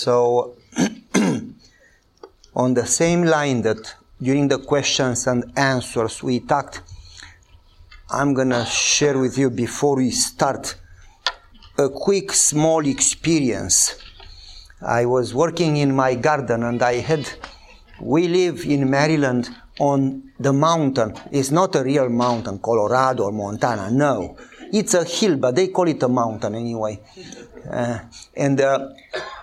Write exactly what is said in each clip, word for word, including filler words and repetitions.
So on the same line that during the questions and answers we talked, I'm going to share with you before we start a quick small experience. I was working in my garden and I had, we live in Maryland on the mountain. It's not a real mountain, Colorado or Montana, no. It's a hill, but they call it a mountain anyway. Uh, and uh,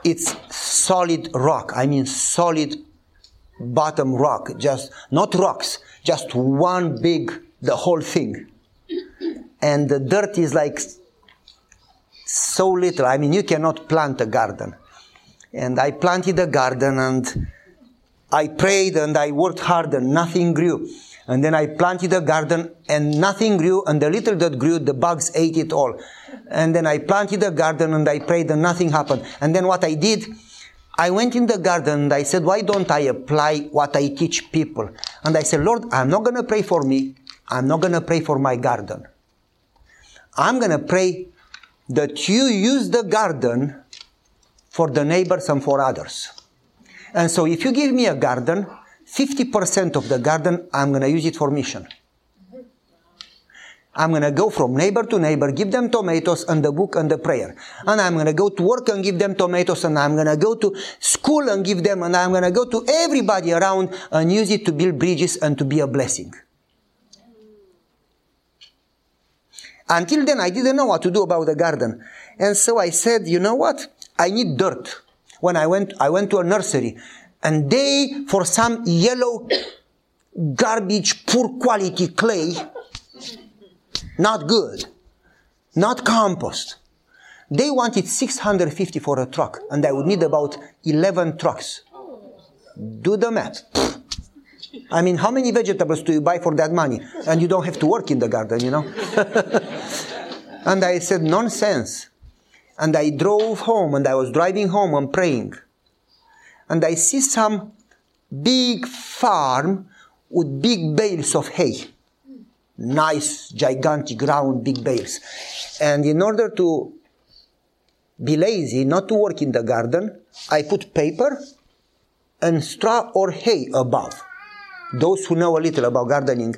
it's solid rock, I mean solid bottom rock, just not rocks, just one big, the whole thing. And the dirt is like so little, I mean you cannot plant a garden. And I planted a garden and I prayed and I worked hard and nothing grew. And then I planted a garden and nothing grew, and the little that grew, the bugs ate it all. And then I planted a garden and I prayed and nothing happened. And then what I did, I went in the garden and I said, why don't I apply what I teach people? And I said, Lord, I'm not going to pray for me. I'm not going to pray for my garden. I'm going to pray that you use the garden for the neighbors and for others. And so if you give me a garden, fifty percent of the garden, I'm going to use it for mission. I'm going to go from neighbor to neighbor, give them tomatoes and the book and the prayer. And I'm going to go to work and give them tomatoes, and I'm going to go to school and give them, and I'm going to go to everybody around and use it to build bridges and to be a blessing. Until then, I didn't know what to do about the garden. And so I said, you know what? I need dirt. When I went, I went to a nursery. And they, for some yellow, garbage, poor quality clay, not good, not compost. They wanted six hundred fifty for a truck, and I would need about eleven trucks. Do the math. I mean, how many vegetables do you buy for that money? And you don't have to work in the garden, you know? And I said, nonsense. And I drove home, and I was driving home and praying. And I see some big farm with big bales of hay. Nice, gigantic, round, big bales. And in order to be lazy, not to work in the garden, I put paper and straw or hay above. Those who know a little about gardening,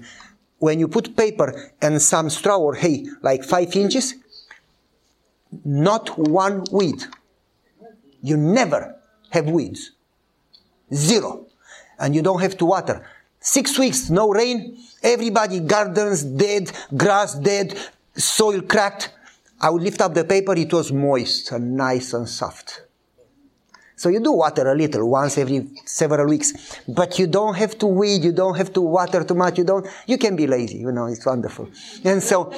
when you put paper and some straw or hay, like five inches, not one weed. You never have weeds. Zero. And you don't have to water. Six weeks, no rain. Everybody, gardens dead, grass dead, soil cracked. I would lift up the paper. It was moist and nice and soft. So you do water a little, once every several weeks. But you don't have to weed. You don't have to water too much. You don't. You can be lazy. You know, it's wonderful. And so...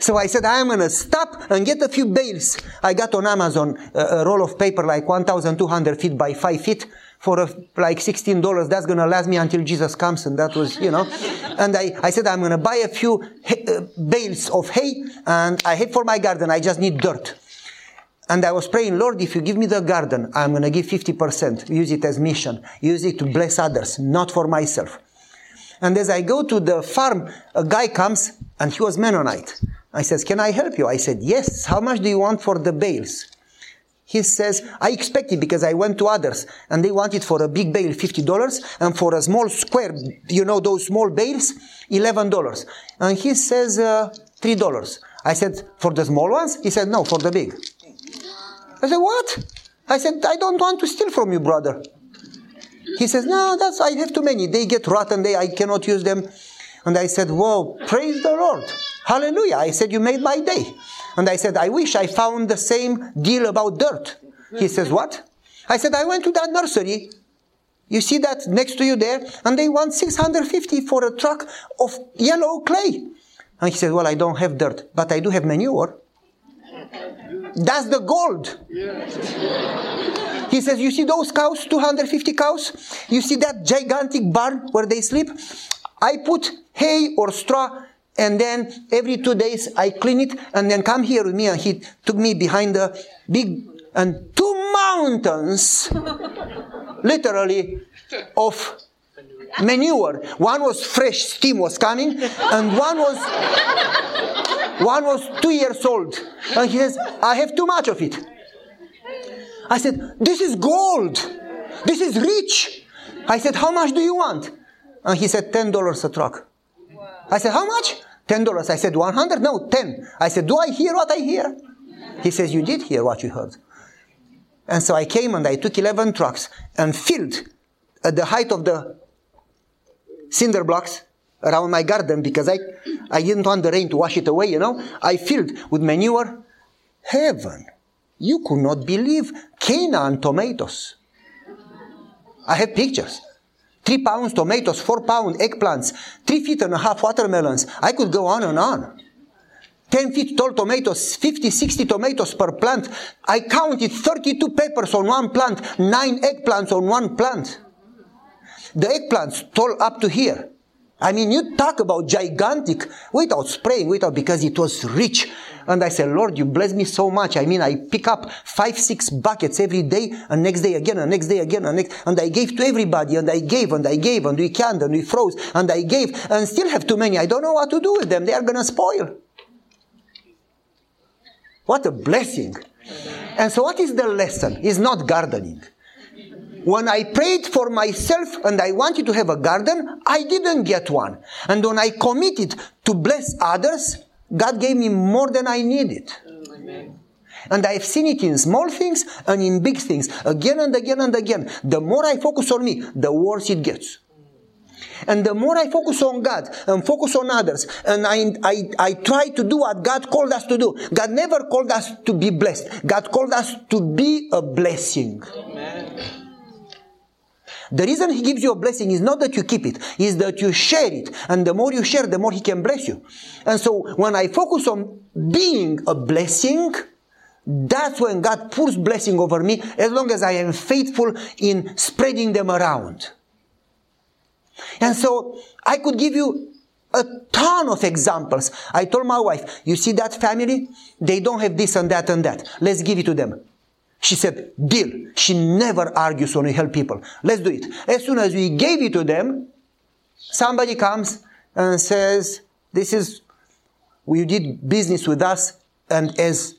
So I said, I'm going to stop and get a few bales. I got on Amazon a, a roll of paper like twelve hundred feet by five feet for a, like sixteen dollars. That's going to last me until Jesus comes. And that was, you know. And I, I said, I'm going to buy a few hay, uh, bales of hay. And I hate for my garden. I just need dirt. And I was praying, Lord, if you give me the garden, I'm going to give fifty percent. Use it as mission. Use it to bless others, not for myself. And as I go to the farm, a guy comes and he was Mennonite. I says, can I help you? I said, yes. How much do you want for the bales? He says, I expected because I went to others and they wanted for a big bale fifty dollars and for a small square, you know, those small bales, eleven dollars. And he says, uh, three dollars. I said, for the small ones? He said, no, for the big. I said, what? I said, I don't want to steal from you, brother. He says, no, that's, I have too many. They get rotten. They, I cannot use them. And I said, whoa, praise the Lord. Hallelujah. I said, you made my day. And I said, I wish I found the same deal about dirt. He says, what? I said, I went to that nursery. You see that next to you there? And they want six hundred fifty for a truck of yellow clay. And he said, well, I don't have dirt, but I do have manure. That's the gold. Yeah. He says, you see those cows, two hundred fifty cows? You see that gigantic barn where they sleep? I put hay or straw, and then every two days I clean it, and then come here with me, and he took me behind the big, and two mountains, literally, of manure. One was fresh, steam was coming, and one was... One was two years old, and he says, I have too much of it. I said, this is gold. This is rich. I said, how much do you want? And he said, ten dollars a truck. Wow. I said, how much? ten dollars. I said, one hundred? No, ten. I said, do I hear what I hear? He says, you did hear what you heard. And so I came and I took eleven trucks and filled at the height of the cinder blocks around my garden, because I, I didn't want the rain to wash it away, you know. I filled with manure. Heaven, you could not believe Canaan tomatoes. I have pictures. Three pounds tomatoes, four pound eggplants, three feet and a half watermelons. I could go on and on. ten feet tall tomatoes, fifty, sixty tomatoes per plant. I counted thirty-two peppers on one plant, nine eggplants on one plant. The eggplants tall up to here. I mean, you talk about gigantic, without spraying, without, because it was rich. And I said, Lord, you bless me so much. I mean, I pick up five, six buckets every day, and next day again, and next day again, and next, and I gave to everybody, and I gave, and I gave, and we canned, and we froze, and I gave, and still have too many. I don't know what to do with them. They are going to spoil. What a blessing. And so what is the lesson? It's not gardening. When I prayed for myself and I wanted to have a garden, I didn't get one. And when I committed to bless others, God gave me more than I needed. Amen. And I've seen it in small things and in big things, again and again and again. The more I focus on me, the worse it gets. And the more I focus on God and focus on others, and I, I, I try to do what God called us to do. God never called us to be blessed. God called us to be a blessing. Amen. The reason He gives you a blessing is not that you keep it, is that you share it. And the more you share, the more He can bless you. And so when I focus on being a blessing, that's when God pours blessing over me, as long as I am faithful in spreading them around. And so I could give you a ton of examples. I told my wife, you see that family? They don't have this and that and that. Let's give it to them. She said, deal. She never argues when we help people. Let's do it. As soon as we gave it to them, somebody comes and says, this is, you did business with us, and as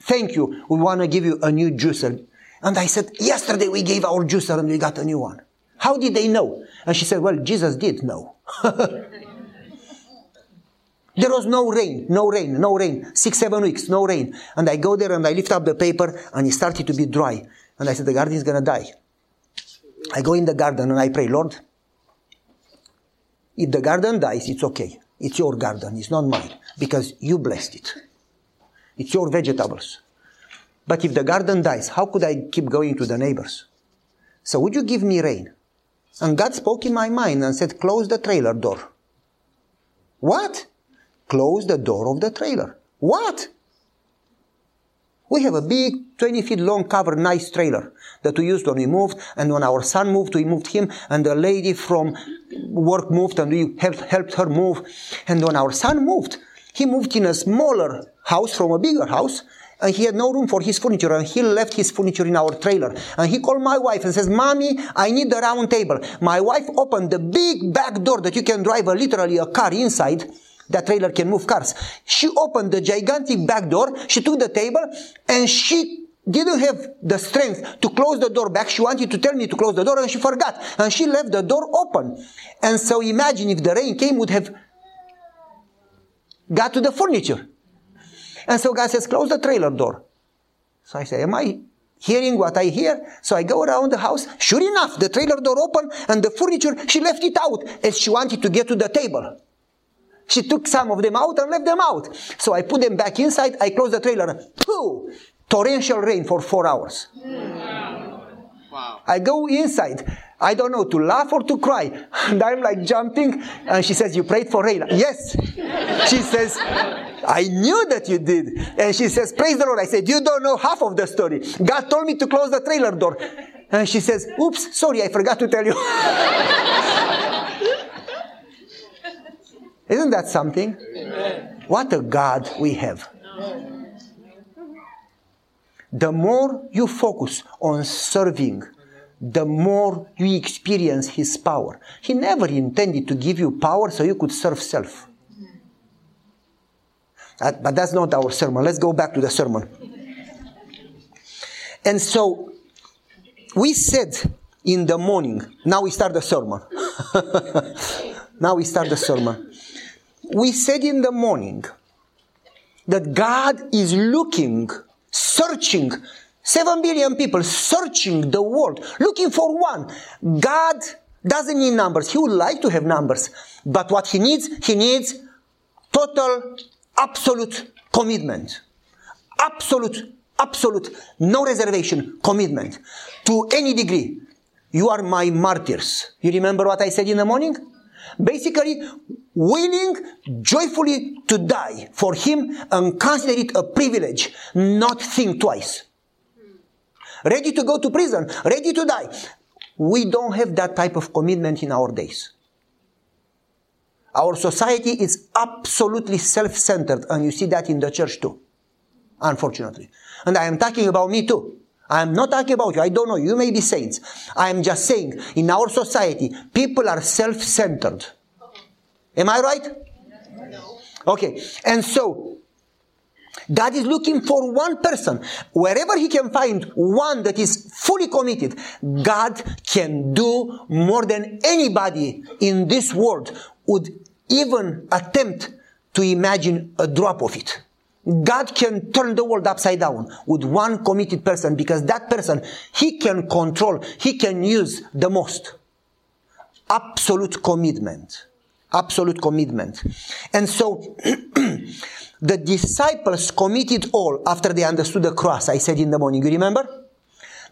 thank you, we want to give you a new juicer. And I said, yesterday we gave our juicer and we got a new one. How did they know? And she said, well, Jesus did know. There was no rain, no rain, no rain. Six, seven weeks, no rain. And I go there and I lift up the paper and it started to be dry. And I said, the garden is going to die. I go in the garden and I pray, Lord, if the garden dies, it's okay. It's your garden, it's not mine, because you blessed it. It's your vegetables. But if the garden dies, how could I keep going to the neighbors? So would you give me rain? And God spoke in my mind and said, close the trailer door. What? Close the door of the trailer. What? We have a big twenty feet long covered nice trailer that we used when we moved, and when our son moved, we moved him, and the lady from work moved, and we helped, helped her move. And when our son moved, he moved in a smaller house from a bigger house, and he had no room for his furniture, and he left his furniture in our trailer. And he called my wife and says, Mommy, I need the round table. My wife opened the big back door that you can drive a, literally a car inside. That trailer can move cars. She opened the gigantic back door. She took the table, and she didn't have the strength to close the door back. She wanted to tell me to close the door, and she forgot. And she left the door open. And so imagine if the rain came, would have got to the furniture. And so God says, close the trailer door. So I say, am I hearing what I hear? So I go around the house. Sure enough, the trailer door opened, and the furniture, she left it out as she wanted to get to the table. She took some of them out and left them out. So I put them back inside. I closed the trailer. And pooh! Torrential rain for four hours. Wow. Wow. I go inside. I don't know, to laugh or to cry. And I'm like jumping. And she says, you prayed for rain? Yes. She says, I knew that you did. And she says, praise the Lord. I said, you don't know half of the story. God told me to close the trailer door. And she says, oops, sorry, I forgot to tell you. Isn't that something? Amen. What a God we have. Amen. The more you focus on serving, the more you experience His power. He never intended to give you power so you could serve self. But that's not our sermon. Let's go back to the sermon. And so we said in the morning, now we start the sermon. now we start the sermon. We said in the morning that God is looking, searching, seven billion people searching the world, looking for one. God doesn't need numbers. He would like to have numbers. But what he needs, he needs total, absolute commitment. Absolute, absolute, no reservation, commitment. To any degree. You are my martyrs. You remember what I said in the morning? Basically, willing joyfully to die for him and consider it a privilege. Not think twice. Ready to go to prison. Ready to die. We don't have that type of commitment in our days. Our society is absolutely self-centered, and you see that in the church too, unfortunately. And I am talking about me too. I am not talking about you. I don't know. You may be saints. I am just saying, in our society, people are self-centered. Am I right? No. Okay. And so, God is looking for one person. Wherever he can find one that is fully committed, God can do more than anybody in this world would even attempt to imagine a drop of it. God can turn the world upside down with one committed person, because that person, he can control, he can use the most. Absolute commitment. Absolute commitment. And so, the disciples committed all after they understood the cross, I said in the morning. You remember?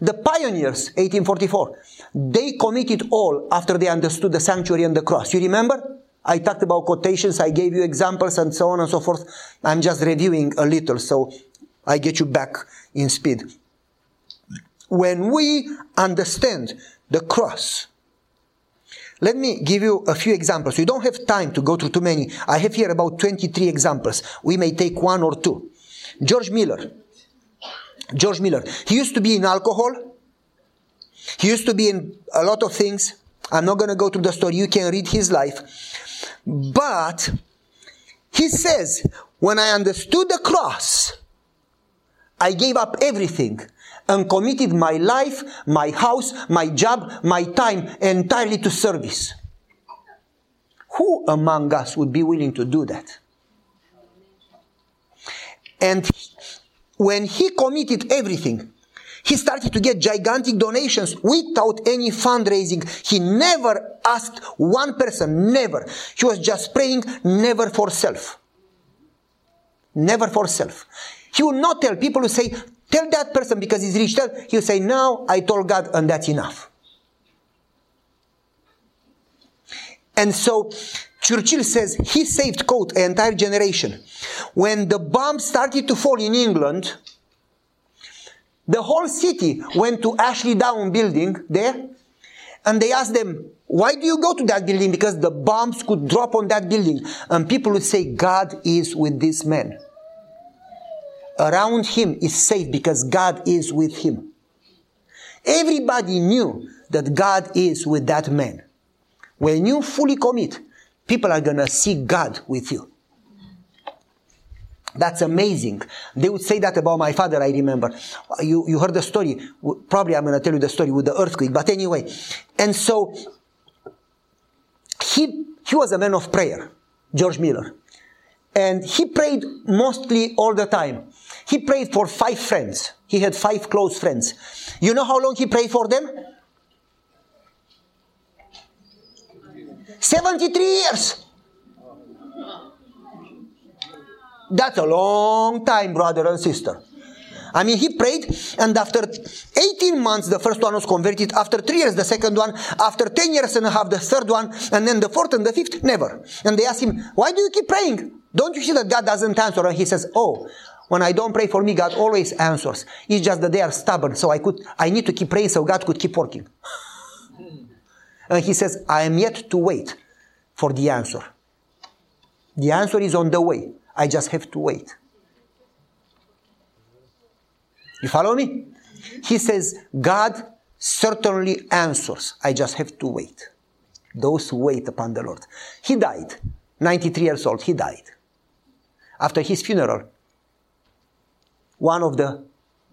The pioneers, eighteen forty-four, they committed all after they understood the sanctuary and the cross. You remember? I talked about quotations, I gave you examples and so on and so forth. I'm just reviewing a little, so I get you back in speed. When we understand the cross, let me give you a few examples. We don't have time to go through too many. I have here about twenty-three examples. We may take one or two. George Müller. George Müller. He used to be in alcohol. He used to be in a lot of things. I'm not going to go through the story. You can read his life. But he says, when I understood the cross, I gave up everything and committed my life, my house, my job, my time entirely to service. Who among us would be willing to do that? And when he committed everything, he started to get gigantic donations without any fundraising. He never asked one person, never. He was just praying, never for self. Never for self. He will not tell people who say, tell that person because he's rich. Tell, he'll say, now I told God and that's enough. And so, Churchill says, he saved, quote, an entire generation. When the bomb started to fall in England, the whole city went to Ashley Down building there, and they asked them, why do you go to that building? Because the bombs could drop on that building. And people would say, God is with this man. Around him is safe because God is with him. Everybody knew that God is with that man. When you fully commit, people are going to see God with you. That's amazing. They would say that about my father, I remember. You, you heard the story. Probably I'm going to tell you the story with the earthquake. But anyway. And so, he, he was a man of prayer, George Müller. And he prayed mostly all the time. He prayed for five friends. He had five close friends. You know how long he prayed for them? seventy-three years. That's a long time, brother and sister. I mean, he prayed, and after eighteen months, the first one was converted. After three years, the second one. After ten years and a half, the third one. And then the fourth and the fifth, never. And they asked him, why do you keep praying? Don't you see that God doesn't answer? And he says, oh, when I don't pray for me, God always answers. It's just that they are stubborn, so I could, I need to keep praying so God could keep working. And he says, I am yet to wait for the answer. The answer is on the way. I just have to wait. You follow me? He says, God certainly answers. I just have to wait. Those who wait upon the Lord. He died. ninety-three years old, he died. After his funeral, one of the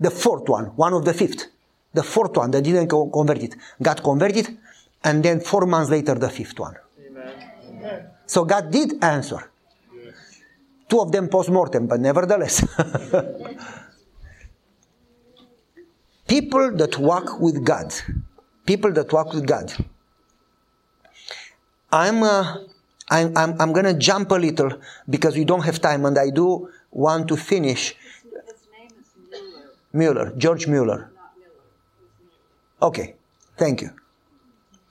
the fourth one, one of the fifth, the fourth one that didn't convert it, got converted, and then four months later, the fifth one. Amen. Amen. So God did answer. Yes. Two of them post-mortem, but nevertheless. People that walk with God, people that walk with God. I'm, uh, I'm, I'm, I'm going to jump a little because we don't have time, and I do want to finish. His name is Müller. Müller, George Müller. Okay, thank you.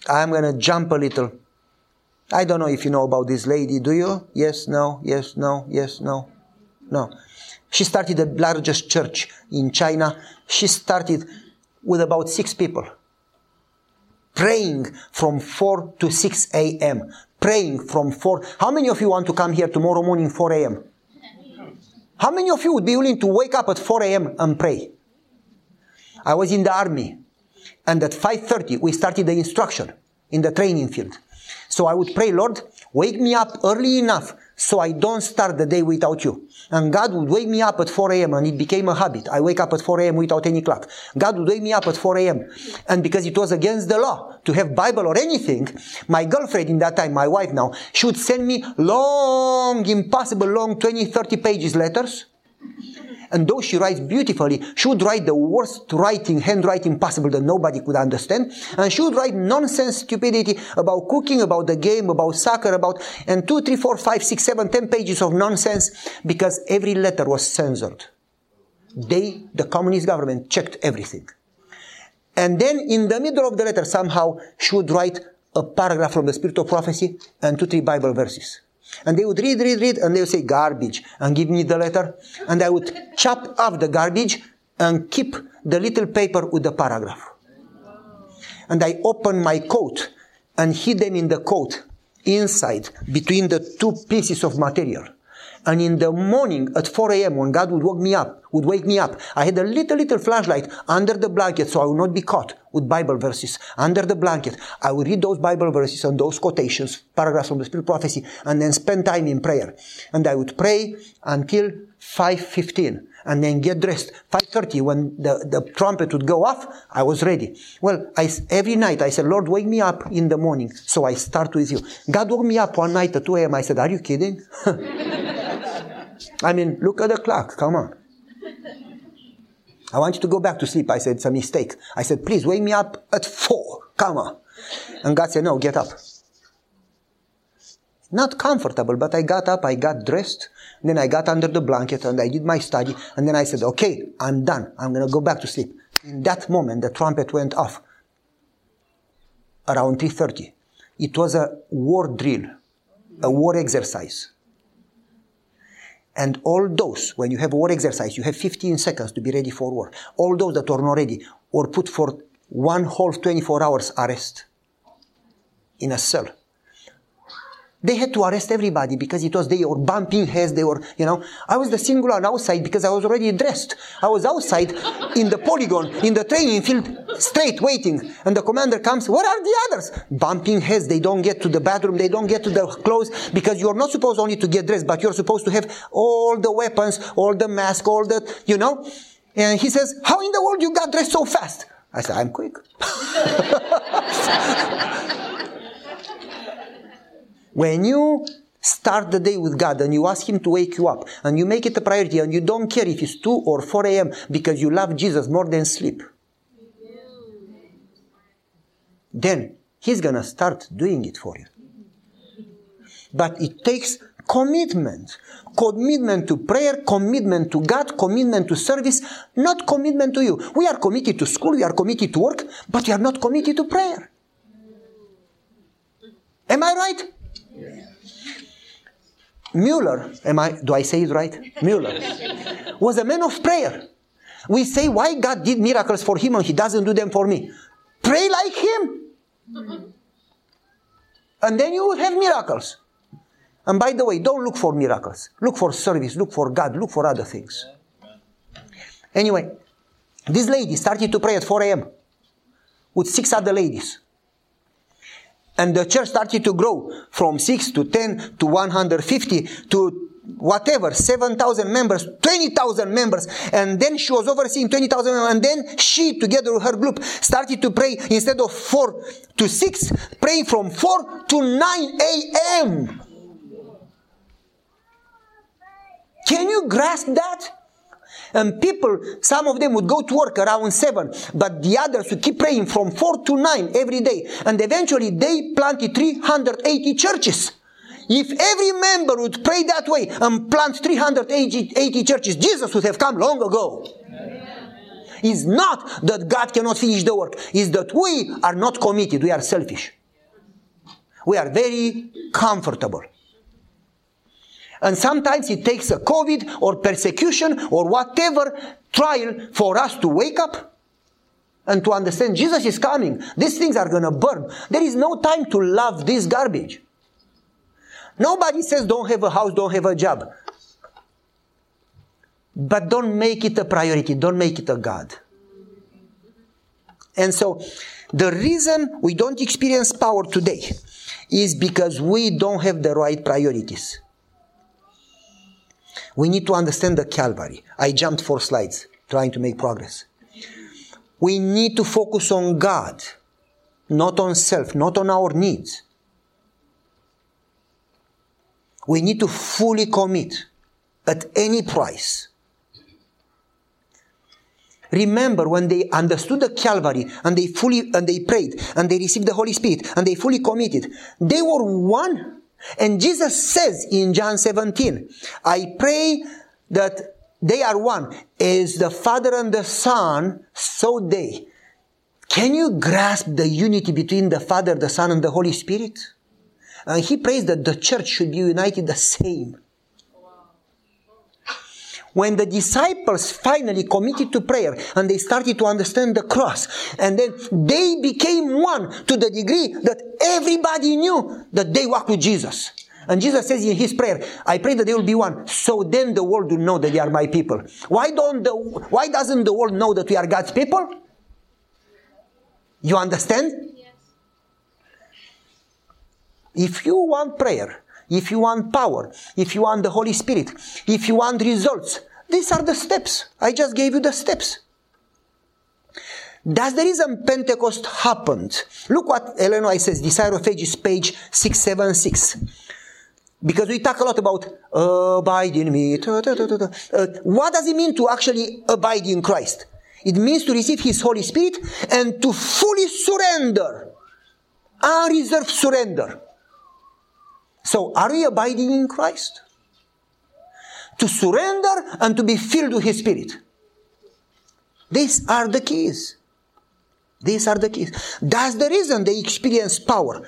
I'm going to jump a little. I don't know if you know about this lady, do you? Yes, no, yes, no, yes, no, no. She started the largest church in China. She started with about six people, praying from four to six a m Praying from four. How many of you want to come here tomorrow morning, four a m? How many of you would be willing to wake up at four a m and pray? I was in the army. And at five thirty, we started the instruction in the training field. So I would pray, Lord, wake me up early enough so I don't start the day without you. And God would wake me up at four a m and it became a habit. I wake up at four a m without any clock. God would wake me up at four a m And because it was against the law to have Bible or anything, my girlfriend in that time, my wife now, she would send me long, impossible long twenty, thirty pages letters. And though she writes beautifully, she would write the worst writing, handwriting possible that nobody could understand. And she would write nonsense, stupidity about cooking, about the game, about soccer, about, and two, three, four, five, six, seven, ten pages of nonsense because every letter was censored. They, the communist government, checked everything. And then in the middle of the letter, somehow, she would write a paragraph from the Spirit of Prophecy and two, three Bible verses. And they would read, read, read, and they would say, garbage, and give me the letter. And I would chop off the garbage and keep the little paper with the paragraph. And I opened my coat and hid them in the coat, inside, between the two pieces of material. And in the morning at four a m, when God would wake me up, would wake me up, I had a little, little flashlight under the blanket so I would not be caught with Bible verses. Under the blanket, I would read those Bible verses and those quotations, paragraphs from the Spirit of Prophecy, and then spend time in prayer. And I would pray until five fifteen and then get dressed. five thirty, when the, the trumpet would go off, I was ready. Well, I, every night I said, Lord, wake me up in the morning, so I start with you. God woke me up one night at two a m I said, are you kidding? I mean, look at the clock, come on. I want you to go back to sleep. I said, it's a mistake. I said, please wake me up at four, come on. And God said, no, get up. Not comfortable, but I got up, I got dressed, then I got under the blanket and I did my study, and then I said, okay, I'm done. I'm going to go back to sleep. In that moment, the trumpet went off around three thirty. It was a war drill, a war exercise. And all those, when you have war exercise, you have fifteen seconds to be ready for war. All those that were not ready were put for one whole twenty-four hours arrest in a cell. They had to arrest everybody because it was, they were bumping heads, they were, you know. I was the single one outside because I was already dressed. I was outside in the polygon, in the training field, straight waiting. And the commander comes, where are the others? Bumping heads, they don't get to the bathroom, they don't get to the clothes, because you're not supposed only to get dressed, but you're supposed to have all the weapons, all the mask, all the, you know. And he says, how in the world you got dressed so fast? I said, I'm quick. When you start the day with God and you ask Him to wake you up and you make it a priority and you don't care if it's two or four a m because you love Jesus more than sleep, then He's going to start doing it for you. But it takes commitment. Commitment to prayer, commitment to God, commitment to service, not commitment to you. We are committed to school, we are committed to work, but we are not committed to prayer. Am I right? Müller, am I, do I say it right? Müller was a man of prayer. We say, why God did miracles for him and He doesn't do them for me? Pray like him. And then you will have miracles. And by the way, don't look for miracles. Look for service, look for God, look for other things. Anyway, this lady started to pray at four a m with six other ladies. And the church started to grow from six to ten to one hundred fifty to whatever, seven thousand members, twenty thousand members, and then she was overseeing twenty thousand members, and then she, together with her group, started to pray instead of four to six, praying from four to nine a.m. Can you grasp that? And people, some of them would go to work around seven, but the others would keep praying from four to nine every day. And eventually they planted three hundred eighty churches. If every member would pray that way and plant three hundred eighty churches, Jesus would have come long ago. Amen. It's not that God cannot finish the work. It's that we are not committed. We are selfish. We are very comfortable. And sometimes it takes a COVID or persecution or whatever trial for us to wake up and to understand Jesus is coming. These things are going to burn. There is no time to love this garbage. Nobody says don't have a house, don't have a job. But don't make it a priority. Don't make it a God. And so the reason we don't experience power today is because we don't have the right priorities. We need to understand the Calvary. I jumped four slides trying to make progress. We need to focus on God, not on self, not on our needs. We need to fully commit at any price. Remember when they understood the Calvary and they fully and they prayed and they received the Holy Spirit and they fully committed, they were one. And Jesus says in John seventeen, I pray that they are one as the Father and the Son, so they. Can you grasp the unity between the Father, the Son, and the Holy Spirit? And he prays that the church should be united the same. When the disciples finally committed to prayer and they started to understand the cross, and then they became one to the degree that everybody knew that they walked with Jesus. And Jesus says in his prayer, I pray that they will be one, so then the world will know that they are my people. Why don't the, why doesn't the world know that we are God's people? You understand? If you want prayer, if you want power, if you want the Holy Spirit, if you want results, these are the steps. I just gave you the steps. That's the reason Pentecost happened. Look what Ellen White says, Desire of Ages, page six seventy-six. Because we talk a lot about abide in me. Ta, ta, ta, ta, ta. Uh, what does it mean to actually abide in Christ? It means to receive His Holy Spirit and to fully surrender, unreserved surrender. So, are we abiding in Christ? To surrender and to be filled with His Spirit. These are the keys. These are the keys. That's the reason they experience power.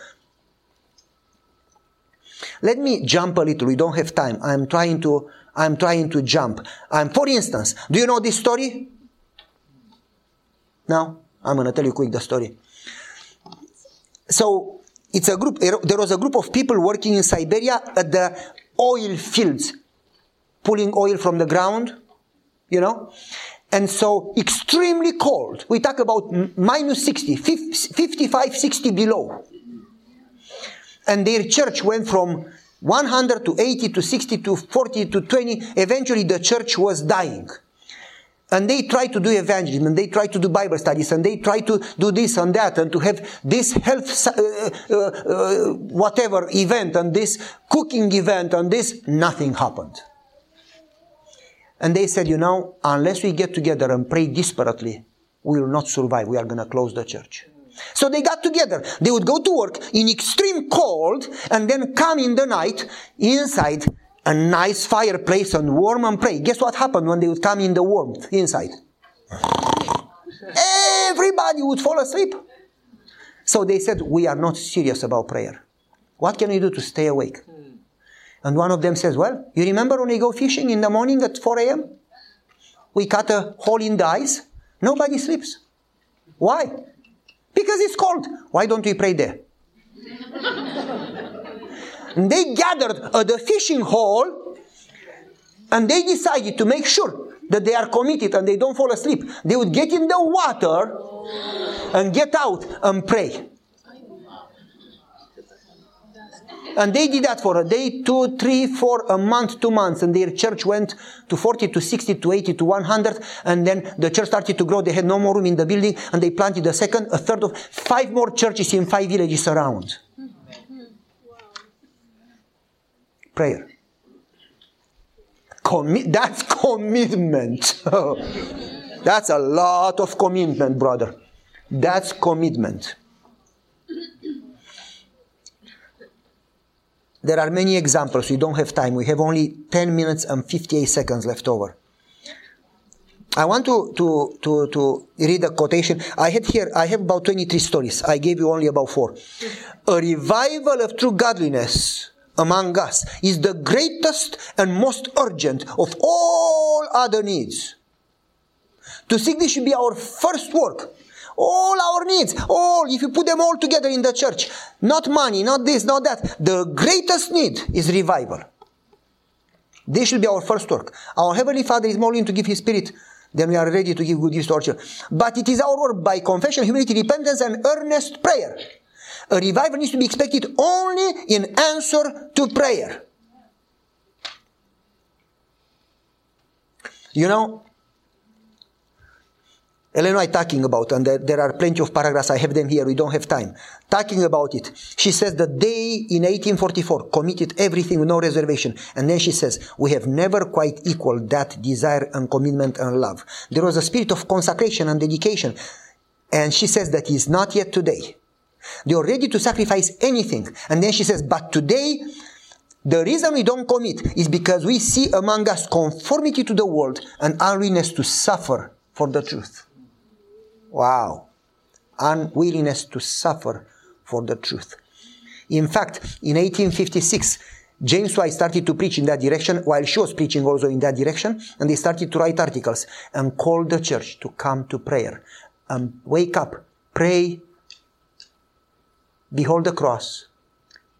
Let me jump a little. We don't have time. I'm trying to, I'm trying to jump. I'm, for instance, do you know this story? No? I'm going to tell you quick the story. So, It's a group, there was a group of people working in Siberia at the oil fields, pulling oil from the ground, you know. And so, extremely cold. We talk about minus sixty, fifty, fifty-five, sixty below. And their church went from one hundred to eighty to sixty to forty to twenty. Eventually, the church was dying. And they try to do evangelism, and they try to do Bible studies, and they try to do this and that, and to have this health, uh, uh, uh, whatever event, and this cooking event, and this, nothing happened. And they said, you know, unless we get together and pray desperately, we will not survive. We are going to close the church. So they got together. They would go to work in extreme cold, and then come in the night inside a nice fireplace and warm and pray. Guess what happened when they would come in the warmth inside? Everybody would fall asleep. So they said, we are not serious about prayer. What can we do to stay awake? And one of them says, well, you remember when we go fishing in the morning at four a.m.? We cut a hole in the ice. Nobody sleeps. Why? Because it's cold. Why don't we pray there? And they gathered at the fishing hole and they decided to make sure that they are committed and they don't fall asleep. They would get in the water and get out and pray. And they did that for a day, two, three, four, a month, two months. And their church went to forty, to sixty, to eighty, to one hundred. And then the church started to grow. They had no more room in the building. And they planted a second, a third of five more churches in five villages around. Prayer. Commi- that's commitment. That's a lot of commitment, brother. That's commitment. There are many examples. We don't have time. We have only ten minutes and fifty-eight seconds left over. I want to, to, to, to read a quotation. I had here, I have about twenty-three stories. I gave you only about four. A revival of true godliness among us is the greatest and most urgent of all other needs. To seek this should be our first work. All our needs, all, if you put them all together in the church, not money, not this, not that, the greatest need is revival. This should be our first work. Our Heavenly Father is more willing to give His Spirit than we are ready to give good gifts to our children. But it is our work by confession, humility, repentance, and earnest prayer. A revival needs to be expected only in answer to prayer. You know, Ellen White talking about, and there are plenty of paragraphs, I have them here, we don't have time, talking about it. She says that they, in eighteen forty-four, committed everything with no reservation. And then she says, we have never quite equaled that desire and commitment and love. There was a spirit of consecration and dedication. And she says that is not yet today. They are ready to sacrifice anything. And then she says, but today, the reason we don't commit is because we see among us conformity to the world and unwillingness to suffer for the truth. Wow. Unwillingness to suffer for the truth. In fact, in eighteen fifty-six, James White started to preach in that direction, while she was preaching also in that direction, and they started to write articles and called the church to come to prayer and wake up, pray, behold the cross,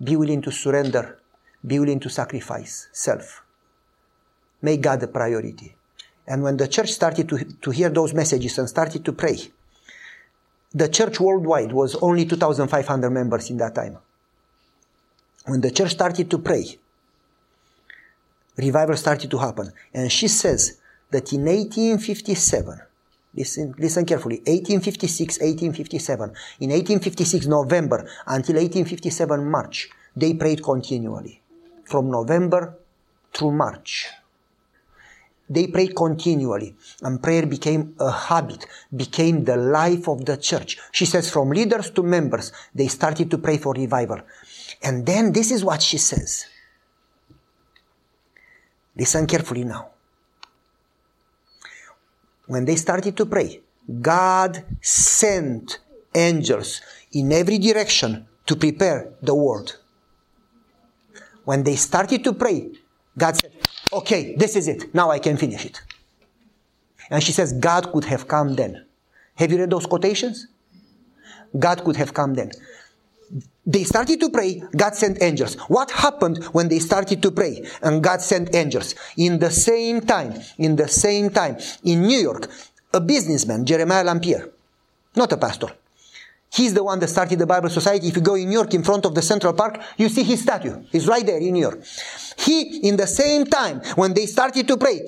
be willing to surrender, be willing to sacrifice self. Make God a priority. And when the church started to, to hear those messages and started to pray, the church worldwide was only two thousand five hundred members in that time. When the church started to pray, revival started to happen. And she says that in eighteen fifty-seven, listen, listen carefully, eighteen fifty-six, eighteen fifty-seven, in eighteen fifty-six November until eighteen fifty-seven March, they prayed continually from November through March. They prayed continually, and prayer became a habit, became the life of the church. She says from leaders to members, they started to pray for revival. And then this is what she says. Listen carefully now. When they started to pray, God sent angels in every direction to prepare the world. When they started to pray, God said, okay, this is it. Now I can finish it. And she says, God could have come then. Have you read those quotations? God could have come then. They started to pray. God sent angels. What happened when they started to pray and God sent angels? In the same time, in the same time, in New York, a businessman, Jeremiah Lanphier, not a pastor. He's the one that started the Bible Society. If you go in New York, in front of the Central Park, you see his statue. He's right there in New York. He, in the same time, when they started to pray,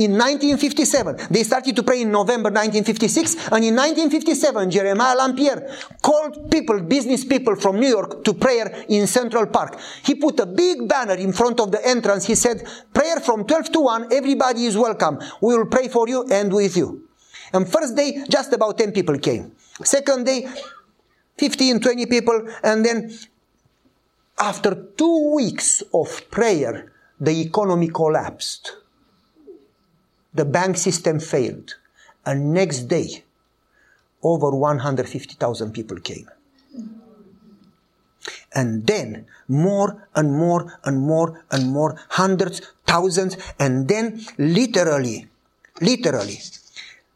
in nineteen fifty-seven, they started to pray in November nineteen fifty-six, and in nineteen fifty-seven, Jeremiah Lanphier called people, business people from New York to prayer in Central Park. He put a big banner in front of the entrance. He said, prayer from twelve to one, everybody is welcome. We will pray for you and with you. And first day, just about ten people came. Second day, fifteen, twenty people, and then after two weeks of prayer, the economy collapsed. The bank system failed. And next day, over one hundred fifty thousand people came. And then more and more and more and more, hundreds, thousands, and then literally, literally,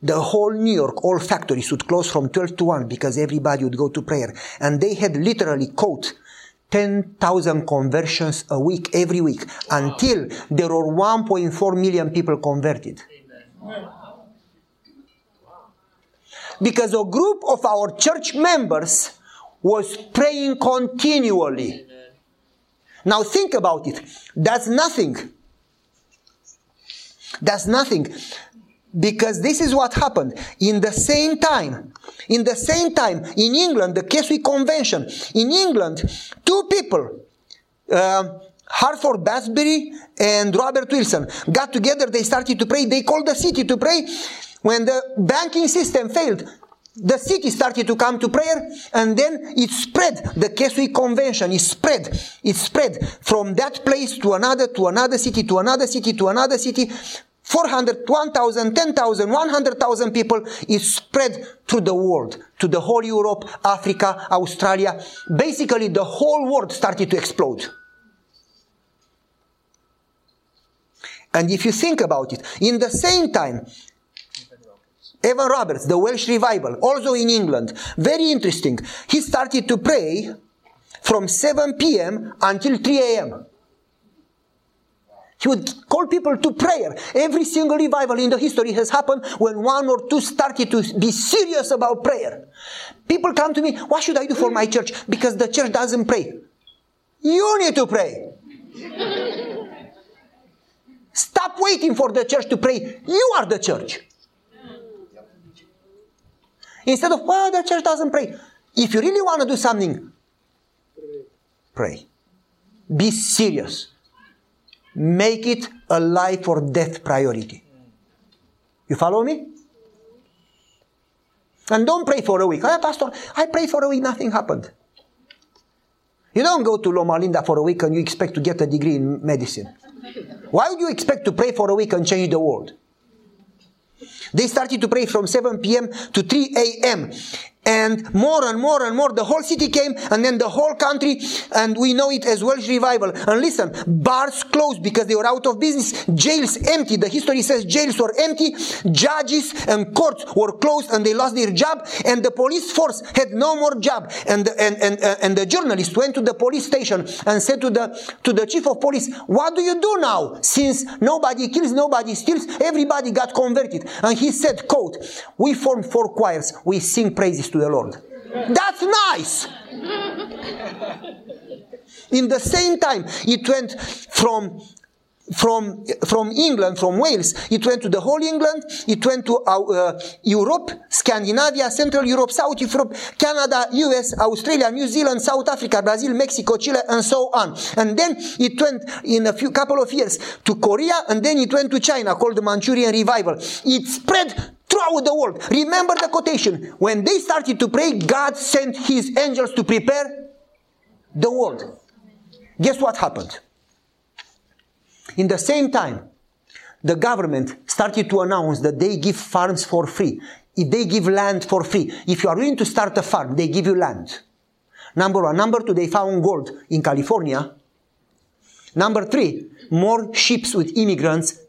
the whole New York, all factories would close from twelve to one because everybody would go to prayer. And they had literally, quote, ten thousand conversions a week, every week, wow, until there were one point four million people converted. Wow. Because a group of our church members was praying continually. Amen. Now think about it. That's nothing. That's nothing. Because this is what happened. In the same time, in the same time, in England, the Keswick Convention, in England, two people, uh, Hartford Basbury and Robert Wilson, got together, they started to pray, they called the city to pray. When the banking system failed, the city started to come to prayer, and then it spread. The Keswick Convention, it spread. It spread from that place to another, to another city, to another city, to another city. four hundred, one thousand, ten thousand, one hundred thousand people. It spread through the world, to the whole Europe, Africa, Australia. Basically, the whole world started to explode. And if you think about it, in the same time, Evan Roberts, the Welsh Revival, also in England. Very interesting. He started to pray from seven p.m. until three a.m. He would call people to prayer. Every single revival in the history has happened when one or two started to be serious about prayer. People come to me, what should I do for my church? Because the church doesn't pray. You need to pray. Stop waiting for the church to pray. You are the church. Instead of, well, the church doesn't pray. If you really want to do something, pray. Be serious. Make it a life or death priority. You follow me? And don't pray for a week. Hey, Pastor, I prayed for a week, nothing happened. You don't go to Loma Linda for a week and you expect to get a degree in medicine. Why would you expect to pray for a week and change the world? They started to pray from seven p.m. to three a.m. And more and more and more, the whole city came, and then the whole country, and we know it as Welsh Revival. And listen, bars closed because they were out of business, jails empty. The history says jails were empty, judges and courts were closed, and they lost their job, and the police force had no more job. And the, and, and, and the journalist went to the police station and said to the, to the chief of police, what do you do now? Since nobody kills, nobody steals, everybody got converted. And he said, quote, we form four choirs, we sing praises to the Lord. That's nice! In the same time, it went from, from, from England, from Wales, it went to the whole England, it went to uh, Europe, Scandinavia, Central Europe, South Europe, Canada, U S, Australia, New Zealand, South Africa, Brazil, Mexico, Chile, and so on. And then it went in a few couple of years to Korea, and then it went to China, called the Manchurian Revival. It spread throughout the world. Remember the quotation. When they started to pray, God sent his angels to prepare the world. Guess what happened? In the same time, the government started to announce that they give farms for free. If they give land for free. If you are willing to start a farm, they give you land. Number one. Number two, they found gold in California. Number three, more ships with immigrants,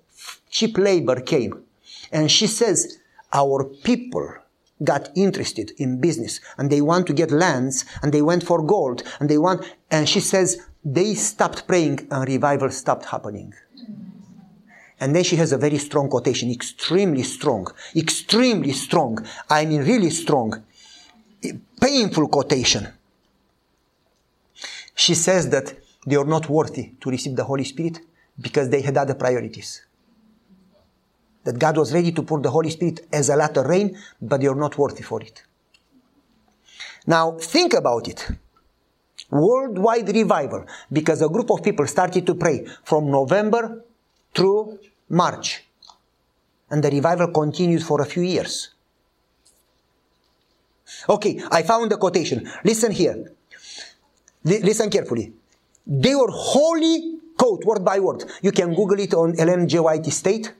cheap labor came. And she says, our people got interested in business and they want to get lands and they went for gold and they want, and she says, they stopped praying and revival stopped happening. And then she has a very strong quotation, extremely strong, extremely strong. I mean, really strong, painful quotation. She says that they are not worthy to receive the Holy Spirit because they had other priorities. That God was ready to pour the Holy Spirit as a latter rain, but you're not worthy for it. Now, think about it. Worldwide revival, because a group of people started to pray from November through March. And the revival continued for a few years. Okay, I found the quotation. Listen here. L- listen carefully. They were holy, quote, word by word. You can Google it on Ellen White Estate.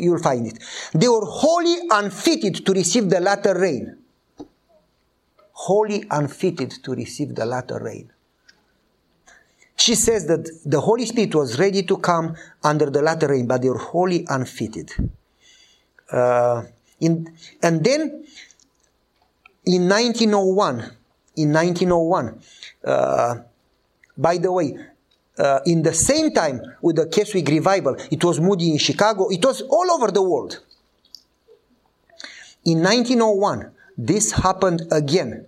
You'll find it. They were wholly unfitted to receive the latter rain. Wholly unfitted to receive the latter rain. She says that the Holy Spirit was ready to come under the latter rain, but they were wholly unfitted. Uh, in, and then, in nineteen oh one, in nineteen oh one, uh, by the way, Uh, in the same time with the Keswick Revival, it was Moody in Chicago, it was all over the world. In nineteen oh one, this happened again.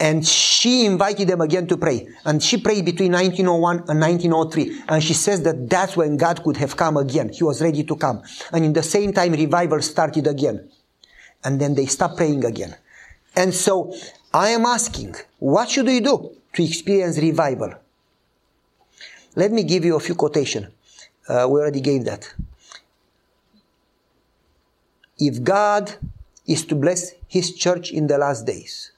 And she invited them again to pray. And she prayed between nineteen oh one and nineteen oh three. And she says that that's when God could have come again. He was ready to come. And in the same time, revival started again. And then they stopped praying again. And so I am asking, what should we do to experience revival? Let me give you a few quotations. Uh, we already gave that. If God is to bless His church in the last days,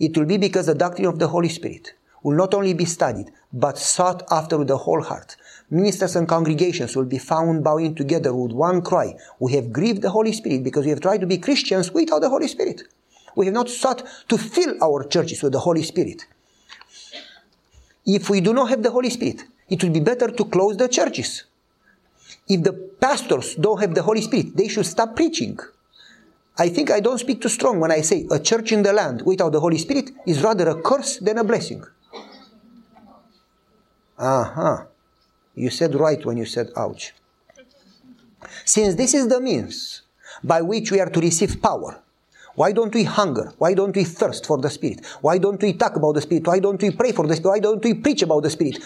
it will be because the doctrine of the Holy Spirit will not only be studied, but sought after with the whole heart. Ministers and congregations will be found bowing together with one cry. We have grieved the Holy Spirit because we have tried to be Christians without the Holy Spirit. We have not sought to fill our churches with the Holy Spirit. If we do not have the Holy Spirit, it will be better to close the churches. If the pastors don't have the Holy Spirit, they should stop preaching. I think I don't speak too strong when I say a church in the land without the Holy Spirit is rather a curse than a blessing. Uh-huh. You said right when you said ouch. Since this is the means by which we are to receive power, why don't we hunger? Why don't we thirst for the Spirit? Why don't we talk about the Spirit? Why don't we pray for the Spirit? Why don't we preach about the Spirit?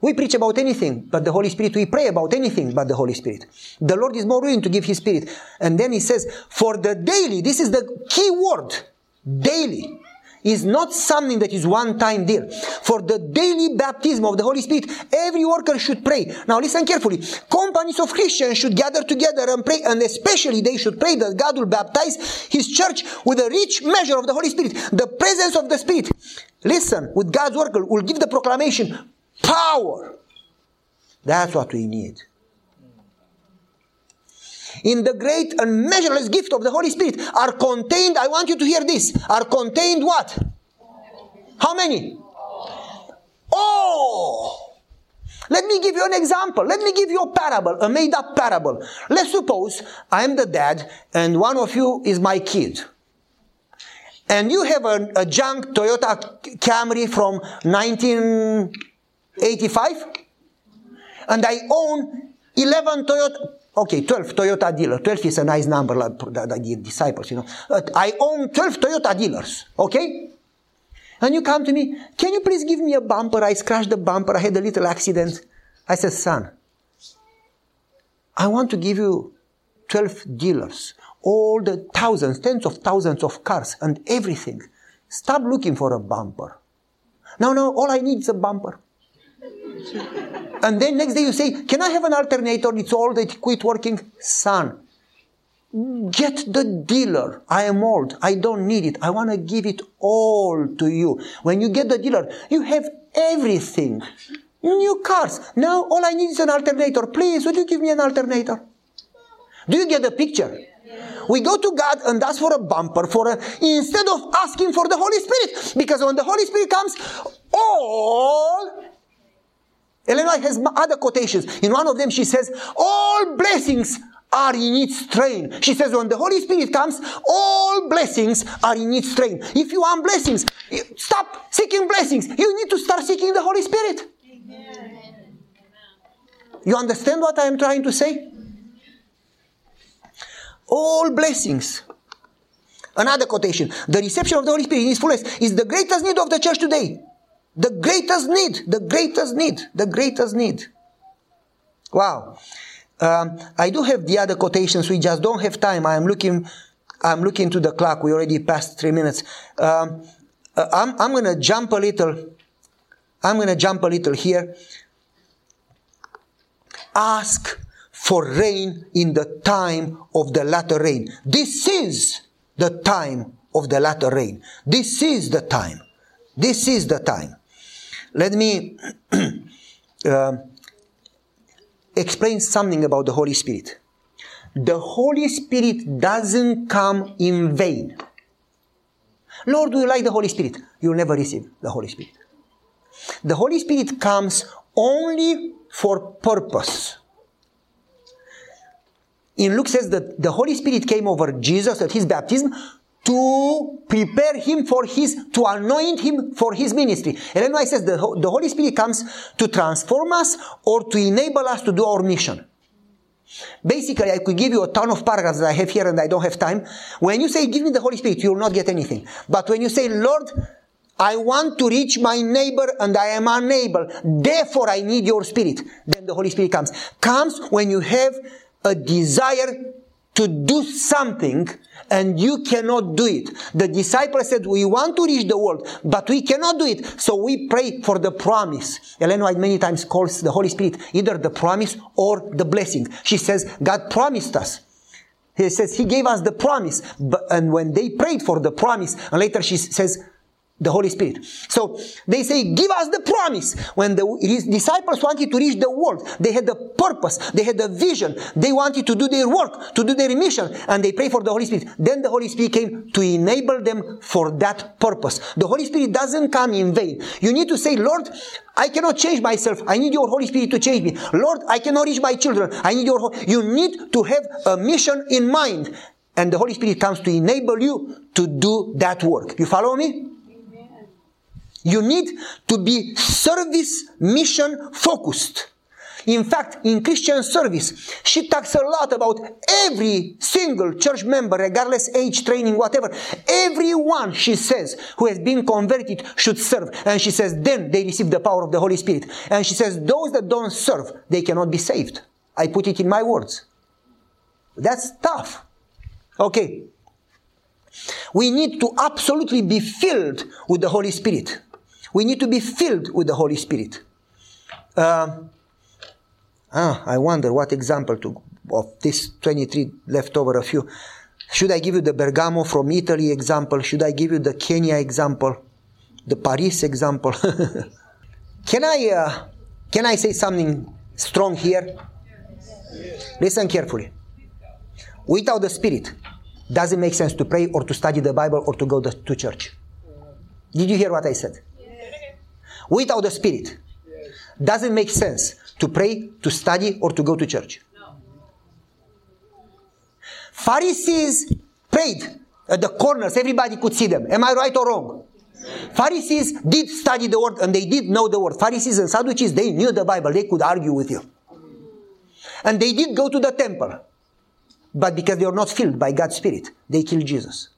We preach about anything but the Holy Spirit. We pray about anything but the Holy Spirit. The Lord is more willing to give His Spirit. And then He says, for the daily, this is the key word, daily, is not something that is one-time deal. For the daily baptism of the Holy Spirit, every worker should pray. Now listen carefully. Companies of Christians should gather together and pray, and especially they should pray that God will baptize His church with a rich measure of the Holy Spirit. The presence of the Spirit, listen, with God's worker will give the proclamation, power. That's what we need. In the great and measureless gift of the Holy Spirit are contained, I want you to hear this, are contained what? How many? Oh! Let me give you an example. Let me give you a parable, a made-up parable. Let's suppose I'm the dad and one of you is my kid. And you have a, a junk Toyota Camry from nineteen eighty-five, and I own eleven Toyota, okay, twelve Toyota dealers. twelve is a nice number, like the disciples, you know. But I own twelve Toyota dealers, okay? And you come to me, can you please give me a bumper? I scratched the bumper, I had a little accident. I said, son, I want to give you twelve dealers, all the thousands, tens of thousands of cars and everything. Stop looking for a bumper. No, no, all I need is a bumper. And then next day you say, can I have an alternator? It's all that it quit working. Son, get the dealer. I am old. I don't need it. I want to give it all to you. When you get the dealer, you have everything. New cars. Now all I need is an alternator. Please, would you give me an alternator? Do you get the picture? We go to God and ask for a bumper, for a, instead of asking for the Holy Spirit. Because when the Holy Spirit comes, all... Ellen White has other quotations. In one of them she says, all blessings are in its train. She says, when the Holy Spirit comes, all blessings are in its train. If you want blessings, stop seeking blessings. You need to start seeking the Holy Spirit. Amen. You understand what I am trying to say? All blessings. Another quotation. The reception of the Holy Spirit in its fullest is the greatest need of the church today. The greatest need, the greatest need, the greatest need. Wow. Um, I do have the other quotations. We just don't have time. I am looking, I'm looking to the clock. We already passed three minutes. Um, I'm, I'm going to jump a little. I'm going to jump a little here. Ask for rain in the time of the latter rain. This is the time of the latter rain. This is the time. This is the time. Let me uh, explain something about the Holy Spirit. The Holy Spirit doesn't come in vain. Lord, do you like the Holy Spirit? You'll never receive the Holy Spirit. The Holy Spirit comes only for purpose. In Luke says that the Holy Spirit came over Jesus at His baptism to prepare him for his, to anoint him for his ministry. Ellen White says the, the Holy Spirit comes to transform us or to enable us to do our mission. Basically, I could give you a ton of paragraphs that I have here and I don't have time. When you say, give me the Holy Spirit, you will not get anything. But when you say, Lord, I want to reach my neighbor and I am unable. Therefore, I need your spirit. Then the Holy Spirit comes. Comes when you have a desire to do something and you cannot do it. The disciples said, we want to reach the world, but we cannot do it. So we pray for the promise. Ellen White many times calls the Holy Spirit either the promise or the blessing. She says, God promised us. He says, He gave us the promise. But, and when they prayed for the promise, and later she says, the Holy Spirit. So they say, give us the promise. When the his disciples wanted to reach the world, they had a purpose, they had a vision, they wanted to do their work, to do their mission, and they prayed for the Holy Spirit. Then the Holy Spirit came to enable them for that purpose. The Holy Spirit doesn't come in vain. You need to say, Lord, I cannot change myself. I need your Holy Spirit to change me. Lord, I cannot reach my children. I need your... You need to have a mission in mind. And the Holy Spirit comes to enable you to do that work. You follow me? You need to be service mission focused. In fact, in Christian service, she talks a lot about every single church member, regardless age, training, whatever. Everyone, she says, who has been converted should serve. And she says, then they receive the power of the Holy Spirit. And she says, those that don't serve, they cannot be saved. I put it in my words. That's tough. Okay. We need to absolutely be filled with the Holy Spirit. We need to be filled with the Holy Spirit. Uh, ah, I wonder what example to, of this twenty-three left over a few. Should I give you the Bergamo from Italy example? Should I give you the Kenya example? The Paris example? Can I uh, can I say something strong here? Yes. Listen carefully. Without the Spirit, doesn't make sense to pray or to study the Bible or to go to church. Did you hear what I said? Yes. Without the Spirit, yes, doesn't make sense to pray, to study, or to go to church. No. Pharisees prayed at the corners. Everybody could see them. Am I right or wrong? Yes. Pharisees did study the Word and they did know the Word. Pharisees and Sadducees, they knew the Bible. They could argue with you. And they did go to the temple. But because they are not filled by God's Spirit, they kill Jesus.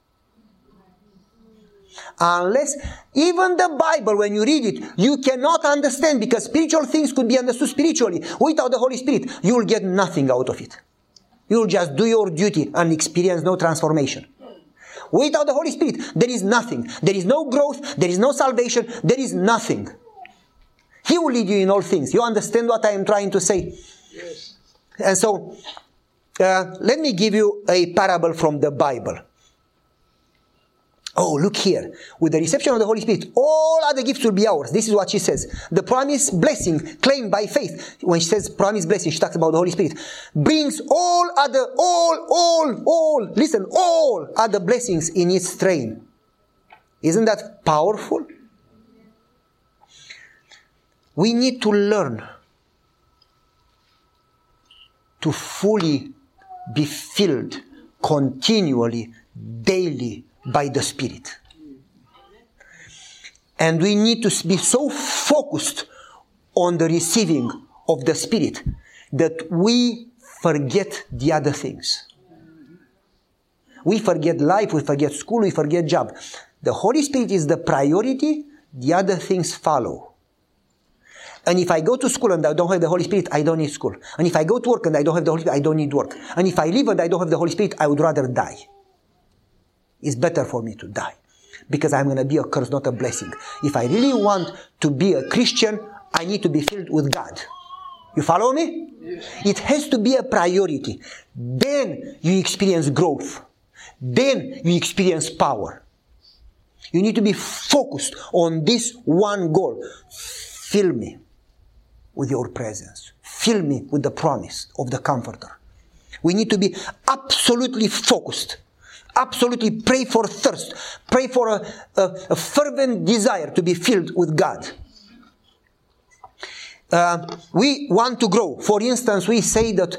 Unless, even the Bible, when you read it, you cannot understand, because spiritual things could be understood spiritually. Without the Holy Spirit, you will get nothing out of it. You will just do your duty and experience no transformation. Without the Holy Spirit, there is nothing. There is no growth. There is no salvation. There is nothing. He will lead you in all things. You understand what I am trying to say? Yes. And so... Uh, let me give you a parable from the Bible. Oh, look here. With the reception of the Holy Spirit, all other gifts will be ours. This is what she says. The promised blessing claimed by faith. When she says promised blessing, she talks about the Holy Spirit. Brings all other, all, all, all, listen, all other blessings in its train. Isn't that powerful? We need to learn to fully be filled continually, daily by the Spirit. And we need to be so focused on the receiving of the Spirit that we forget the other things. We forget life, we forget school, we forget job. The Holy Spirit is the priority, the other things follow. And if I go to school and I don't have the Holy Spirit, I don't need school. And if I go to work and I don't have the Holy Spirit, I don't need work. And if I live and I don't have the Holy Spirit, I would rather die. It's better for me to die, because I'm going to be a curse, not a blessing. If I really want to be a Christian, I need to be filled with God. You follow me? It has to be a priority. Then you experience growth. Then you experience power. You need to be focused on this one goal. Fill me with your presence. Fill me with the promise of the Comforter. We need to be absolutely focused. Absolutely pray for thirst. Pray for a, a, a fervent desire to be filled with God. Uh, we want to grow. For instance, we say that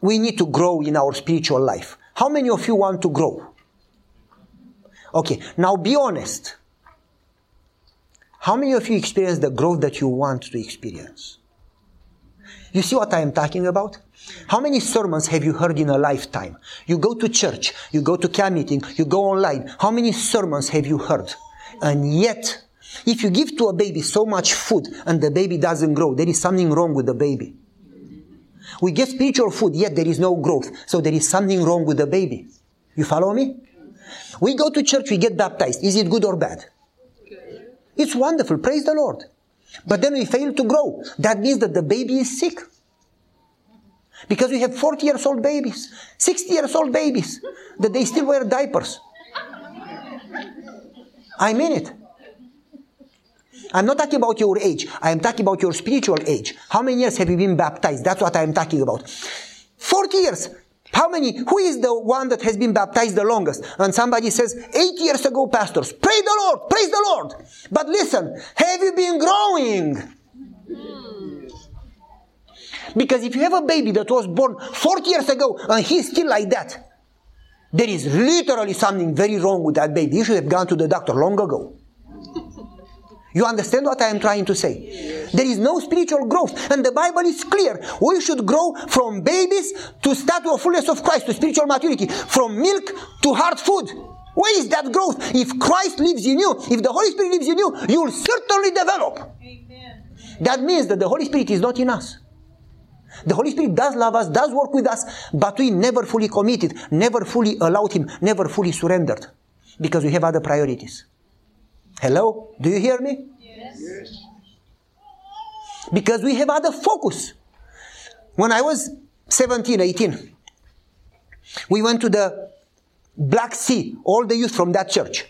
we need to grow in our spiritual life. How many of you want to grow? Okay, now be honest. How many of you experience the growth that you want to experience? You see what I am talking about? How many sermons have you heard in a lifetime? You go to church, you go to camp meeting, you go online. How many sermons have you heard? And yet, if you give to a baby so much food and the baby doesn't grow, there is something wrong with the baby. We give spiritual food, yet there is no growth. So there is something wrong with the baby. You follow me? We go to church, we get baptized. Is it good or bad? It's wonderful. Praise the Lord. But then we fail to grow. That means that the baby is sick. Because we have forty years old babies, sixty years old babies, that they still wear diapers. I mean it. I'm not talking about your age. I am talking about your spiritual age. How many years have you been baptized? That's what I am talking about. forty years. How many? Who is the one that has been baptized the longest? And somebody says, eight years ago, pastors. Praise the Lord. Praise the Lord. But listen, have you been growing? Because if you have a baby that was born forty years ago and he's still like that, there is literally something very wrong with that baby. You should have gone to the doctor long ago. You understand what I am trying to say? Yes. There is no spiritual growth. And the Bible is clear. We should grow from babies to statue of fullness of Christ, to spiritual maturity, from milk to hard food. Where is that growth? If Christ lives in you, if the Holy Spirit lives in you, you will certainly develop. Amen. That means that the Holy Spirit is not in us. The Holy Spirit does love us, does work with us, but we never fully committed, never fully allowed Him, never fully surrendered, because we have other priorities. Hello? Do you hear me? Yes. Yes. Because we have other focus. When I was seventeen, eighteen, we went to the Black Sea, all the youth from that church.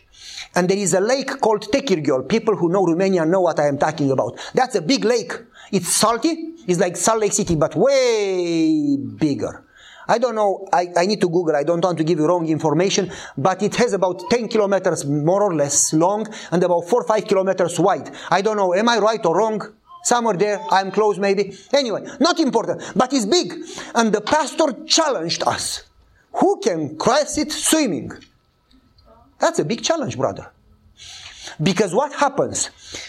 And there is a lake called Techirghiol. People who know Romania know what I am talking about. That's a big lake. It's salty. It's like Salt Lake City, but way bigger. I don't know. I, I need to Google. I don't want to give you wrong information. But it has about ten kilometers more or less long and about four or five kilometers wide. I don't know. Am I right or wrong? Somewhere there. I'm close maybe. Anyway, not important. But it's big. And the pastor challenged us. Who can cross it swimming? That's a big challenge, brother. Because what happens?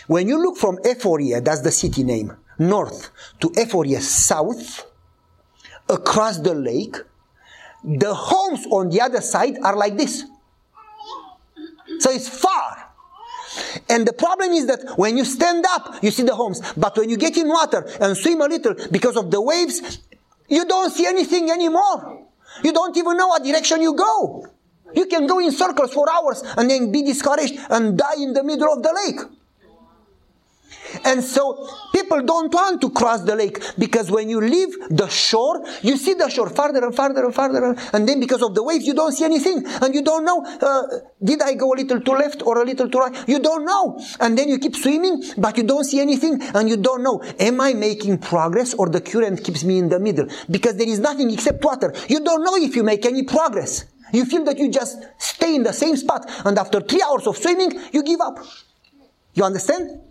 When you look from Eforie, that's the city name, north, to Eforie south, across the lake, the homes on the other side are like this. So it's far. And the problem is that when you stand up, you see the homes. But when you get in water and swim a little, because of the waves, you don't see anything anymore. You don't even know what direction you go. You can go in circles for hours and then be discouraged and die in the middle of the lake. And so people don't want to cross the lake, because when you leave the shore, you see the shore farther and farther and farther. And then because of the waves, you don't see anything. And you don't know, uh, did I go a little to left or a little to right? You don't know. And then you keep swimming, but you don't see anything. And you don't know, am I making progress or the current keeps me in the middle? Because there is nothing except water. You don't know if you make any progress. You feel that you just stay in the same spot. And after three hours of swimming, you give up. You understand?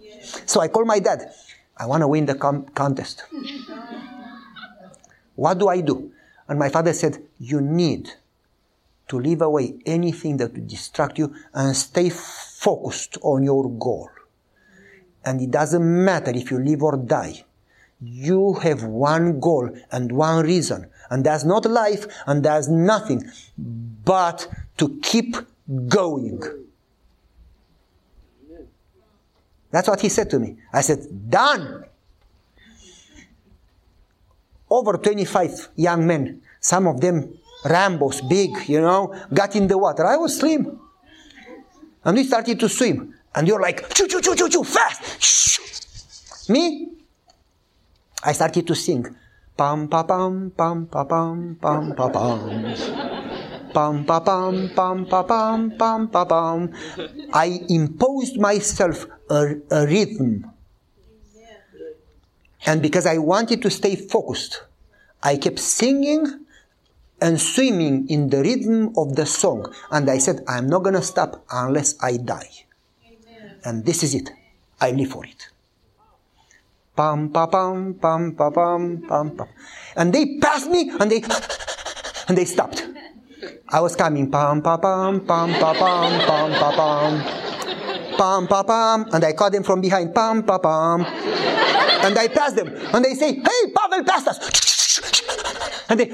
So I call my dad. I want to win the com- contest. What do I do? And my father said, you need to leave away anything that would distract you and stay focused on your goal. And it doesn't matter if you live or die. You have one goal and one reason. And that's not life and that's nothing but to keep going. That's what he said to me. I said, done. Over twenty-five young men, some of them Rambos, big, you know, got in the water. I was slim. And we started to swim. And you're like, choo, choo, choo, choo, choo, fast. Shh. Me? I started to sing. Pam, pa, pam, pam, pa, pam, pam, pa, pam. Pam, pa, pam, pam, pa, pam, pam, pa, pam. I imposed myself a, a rhythm. And because I wanted to stay focused, I kept singing and swimming in the rhythm of the song. And I said, I'm not going to stop unless I die. Amen. And this is it. I live for it. Pam, pa, pam, pam, pa, pam, pam, pam. And they passed me and they, and they stopped. I was coming, pam, pam, pam, pam, pam, pam, pam, pam, pam, pam, pam, and I caught them from behind, pam, pam, pam, and I passed them, and they say, hey, Pavel passed us, and they,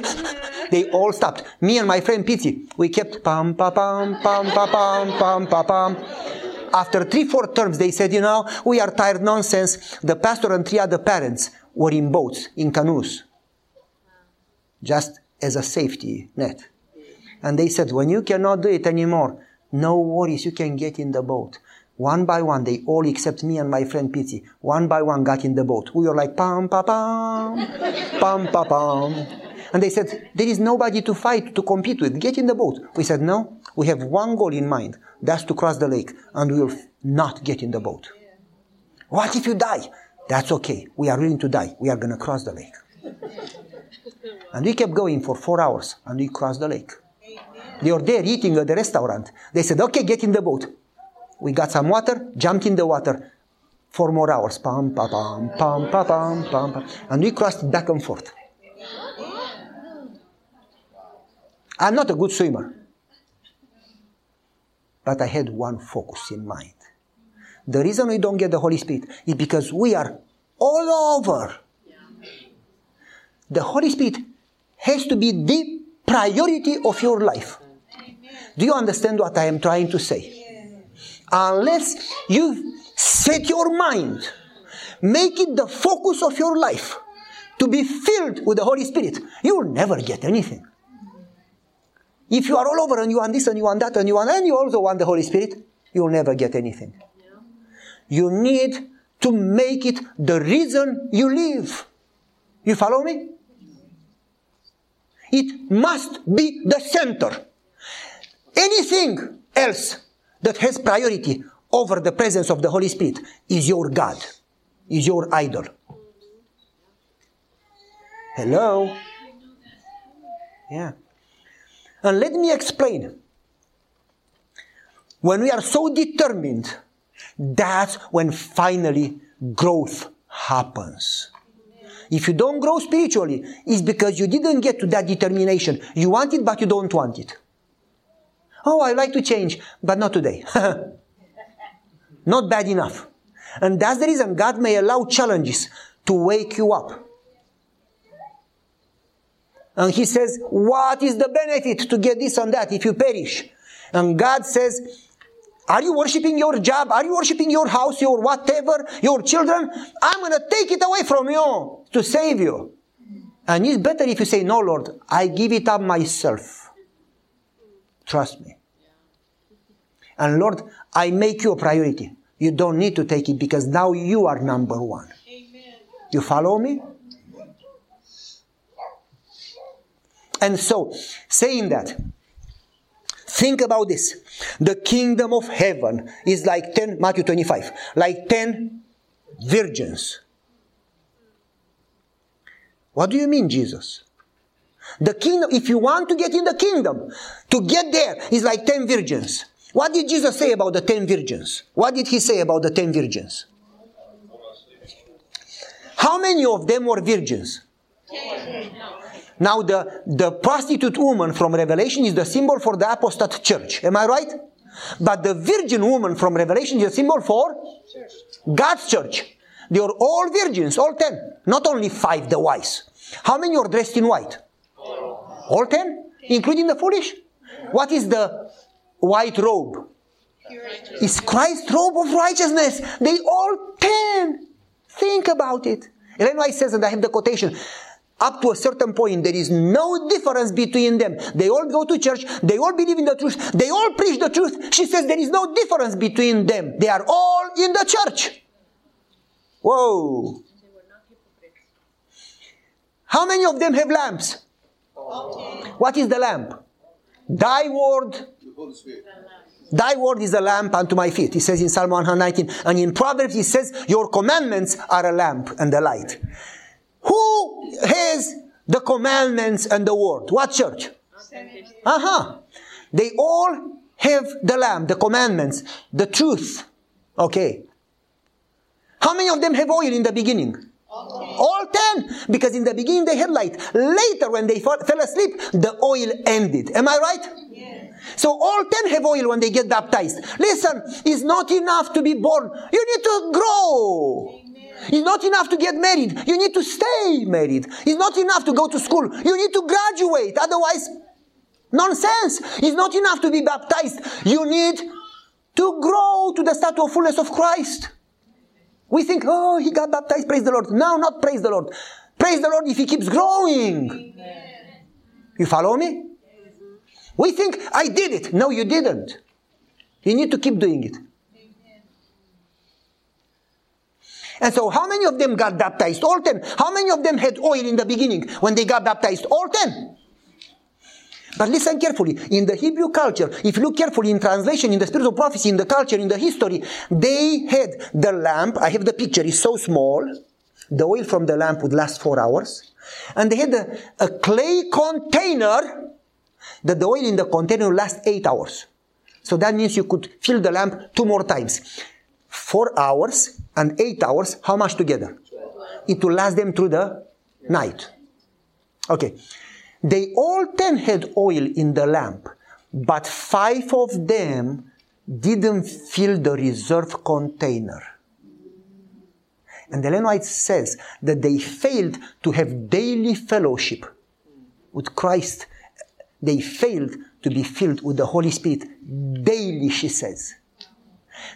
they all stopped. Me and my friend Pizzi, we kept, pam, pam, pam, pam, pam, pam, pam, pam, after three, four terms, they said, you know, we are tired nonsense. The pastor and three other parents were in boats, in canoes, just as a safety net. And they said, when you cannot do it anymore, no worries, you can get in the boat. One by one, they all except me and my friend Pity, one by one got in the boat. We were like, pam, pam, pam, pam, pam, pam. And they said, there is nobody to fight, to compete with. Get in the boat. We said, no, we have one goal in mind. That's to cross the lake. And we will not get in the boat. Yeah. What if you die? That's okay. We are willing to die. We are going to cross the lake. And we kept going for four hours. And we crossed the lake. Amen. They were there eating at the restaurant. They said, okay, get in the boat. We got some water, jumped in the water. Four more hours. Pam, pam, pam, pam, pam, pam, pam. And we crossed back and forth. I'm not a good swimmer, but I had one focus in mind. The reason we don't get the Holy Spirit is because we are all over. The Holy Spirit has to be the priority of your life. Do you understand what I am trying to say? Unless you set your mind, make it the focus of your life, to be filled with the Holy Spirit, you will never get anything. If you are all over and you want this and you want that and you want, and you also want the Holy Spirit, you will never get anything. No. You need to make it the reason you live. You follow me? It must be the center. Anything else that has priority over the presence of the Holy Spirit is your God, is your idol. Hello? Yeah. And let me explain. When we are so determined, that's when finally growth happens. If you don't grow spiritually, it's because you didn't get to that determination. You want it, but you don't want it. Oh, I like to change, but not today. Not bad enough. And that's the reason God may allow challenges to wake you up. And he says, what is the benefit to get this and that if you perish? And God says, are you worshipping your job? Are you worshipping your house, your whatever, your children? I'm going to take it away from you to save you. And it's better if you say, no, Lord, I give it up myself. Trust me. And Lord, I make you a priority. You don't need to take it because now you are number one. Amen. You follow me? And so, saying that, think about this. The kingdom of heaven is like ten, Matthew twenty-five, like ten virgins. What do you mean, Jesus? The kingdom, if you want to get in the kingdom, to get there is like ten virgins. What did Jesus say about the ten virgins? What did he say about the ten virgins? How many of them were virgins? Ten. Now, the, the prostitute woman from Revelation is the symbol for the apostate church. Am I right? But the virgin woman from Revelation is a symbol for church. God's church. They are all virgins, all ten. Not only five, the wise. How many are dressed in white? All, all ten? Including the foolish? What is the white robe? It's Christ's robe of righteousness. They all ten. Think about it. Ellen White says, and I have the quotation, up to a certain point, there is no difference between them. They all go to church. They all believe in the truth. They all preach the truth. She says there is no difference between them. They are all in the church. Whoa. How many of them have lamps? Okay. What is the lamp? Thy word. Thy word is a lamp unto my feet. It says in Psalm one nineteen. And in Proverbs it says, your commandments are a lamp and a light. Who has the commandments and the word? What church? Uh-huh. They all have the lamb, the commandments, the truth. Okay. How many of them have oil in the beginning? Okay. All ten. Because in the beginning they had light. Later when they fell asleep, the oil ended. Am I right? Yes. So all ten have oil when they get baptized. Listen, it's not enough to be born. You need to grow. It's not enough to get married. You need to stay married. It's not enough to go to school. You need to graduate. Otherwise, nonsense. It's not enough to be baptized. You need to grow to the stature of fullness of Christ. We think, oh, he got baptized, praise the Lord. No, not praise the Lord. Praise the Lord if he keeps growing. Amen. You follow me? We think, I did it. No, you didn't. You need to keep doing it. Amen. And so how many of them got baptized? All ten. How many of them had oil in the beginning when they got baptized? All ten. But listen carefully. In the Hebrew culture, if you look carefully in translation, in the Spirit of Prophecy, in the culture, in the history, they had the lamp. I have the picture. It's so small. The oil from the lamp would last four hours. And they had a, a clay container that the oil in the container would last eight hours. So that means you could fill the lamp two more times. Four hours and eight hours. How much together? It will last them through the night. Okay. They all ten had oil in the lamp, but five of them didn't fill the reserve container. And Ellen White says that they failed to have daily fellowship with Christ. They failed to be filled with the Holy Spirit daily, she says.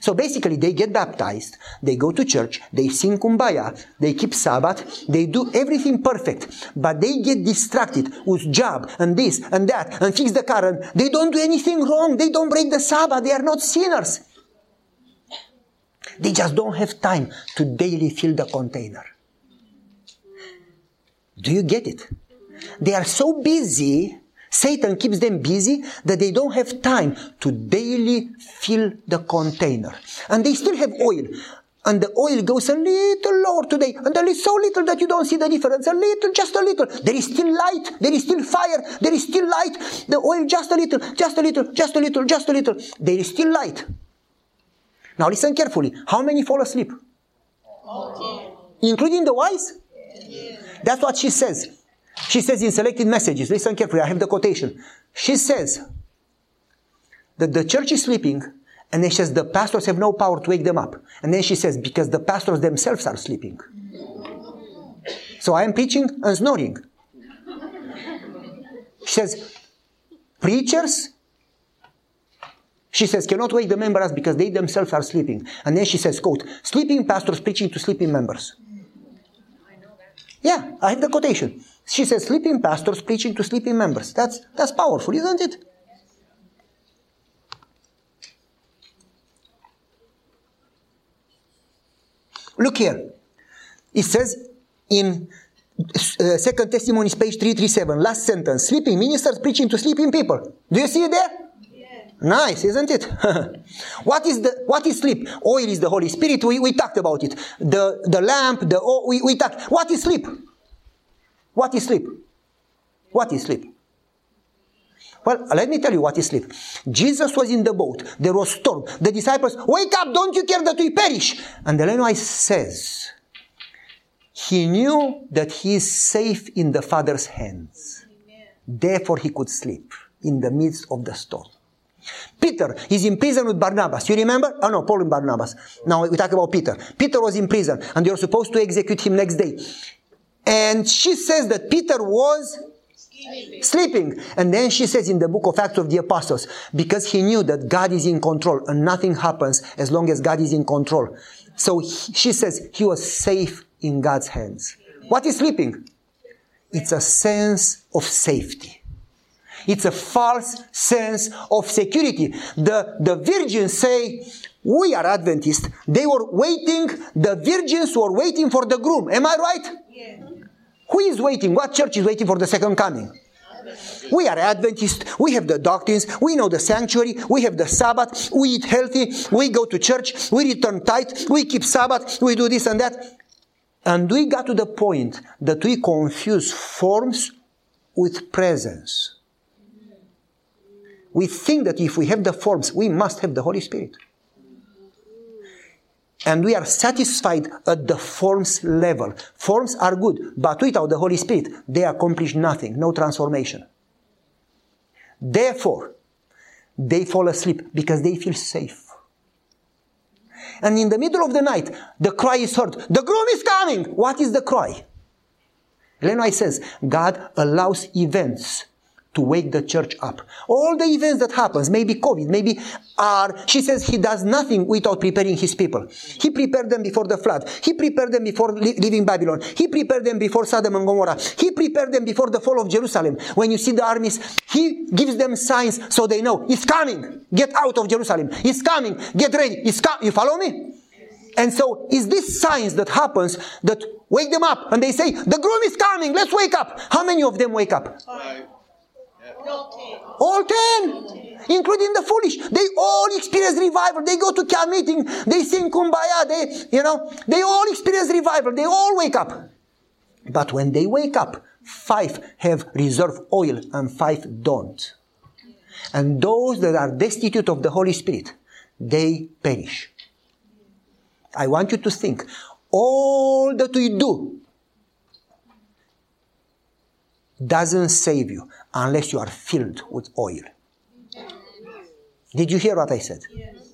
So basically, they get baptized, they go to church, they sing Kumbaya, they keep Sabbath, they do everything perfect, but they get distracted with job and this and that and fix the car, and they don't do anything wrong, they don't break the Sabbath, they are not sinners. They just don't have time to daily fill the container. Do you get it? They are so busy, Satan keeps them busy, that they don't have time to daily fill the container. And they still have oil. And the oil goes a little lower today. And there is so little that you don't see the difference. A little, just a little. There is still light. There is still fire. There is still light. The oil, just a little, just a little, just a little, just a little. There is still light. Now listen carefully. How many fall asleep? Okay. Including the wise? Yeah. That's what she says. She says in Selected Messages, listen carefully, I have the quotation. She says that the church is sleeping, and then she says the pastors have no power to wake them up. And then she says, because the pastors themselves are sleeping. So I am preaching and snoring. She says, preachers, she says, cannot wake the members because they themselves are sleeping. And then she says, quote, sleeping pastors preaching to sleeping members. Yeah, I have the quotation. She says, sleeping pastors preaching to sleeping members. That's, that's powerful, isn't it? Look here. It says in uh, Second Testimonies, page three thirty-seven, last sentence, sleeping ministers preaching to sleeping people. Do you see it there? Yeah. Nice, isn't it? What is the, what is sleep? Oil is the Holy Spirit. We, we talked about it. The, the lamp, the oil, we, we talked. What is sleep? What is sleep? What is sleep? Well, let me tell you what is sleep. Jesus was in the boat. There was storm. The disciples, wake up, don't you care that we perish? And Ellen White says, he knew that he is safe in the Father's hands. Therefore, he could sleep in the midst of the storm. Peter is in prison with Barnabas. You remember? Oh no, Paul and Barnabas. Now we talk about Peter. Peter was in prison and they were supposed to execute him next day. And she says that Peter was sleeping. sleeping. And then she says in the book of Acts of the Apostles, because he knew that God is in control and nothing happens as long as God is in control. So he, she says he was safe in God's hands. What is sleeping? It's a sense of safety. It's a false sense of security. The, the virgins say, we are Adventists. They were waiting. The virgins were waiting for the groom. Am I right? Yeah. Who is waiting? What church is waiting for the second coming? We are Adventists. We have the doctrines. We know the sanctuary. We have the Sabbath. We eat healthy. We go to church. We return tithe. We keep Sabbath. We do this and that. And we got to the point that we confuse forms with presence. We think that if we have the forms, we must have the Holy Spirit. And we are satisfied at the forms level. Forms are good, but without the Holy Spirit, they accomplish nothing, no transformation. Therefore, they fall asleep because they feel safe. And in the middle of the night, the cry is heard, the groom is coming! What is the cry? Ellen White says, God allows events to wake the church up. All the events that happens, maybe COVID, maybe are, she says he does nothing without preparing his people. He prepared them before the flood. He prepared them before leaving Babylon. He prepared them before Sodom and Gomorrah. He prepared them before the fall of Jerusalem. When you see the armies, he gives them signs so they know it's coming. Get out of Jerusalem. It's coming. Get ready. It's coming. You follow me? And so it's these signs that happens that wake them up. And they say, the groom is coming. Let's wake up. How many of them wake up? Five. All ten, including the foolish. They all experience revival. They go to camp meeting. They sing Kumbaya. They, you know, they all experience revival. They all wake up. But when they wake up, five have reserve oil and five don't. And those that are destitute of the Holy Spirit, they perish. I want you to think, all that we do doesn't save you unless you are filled with oil. Did you hear what I said? Yes.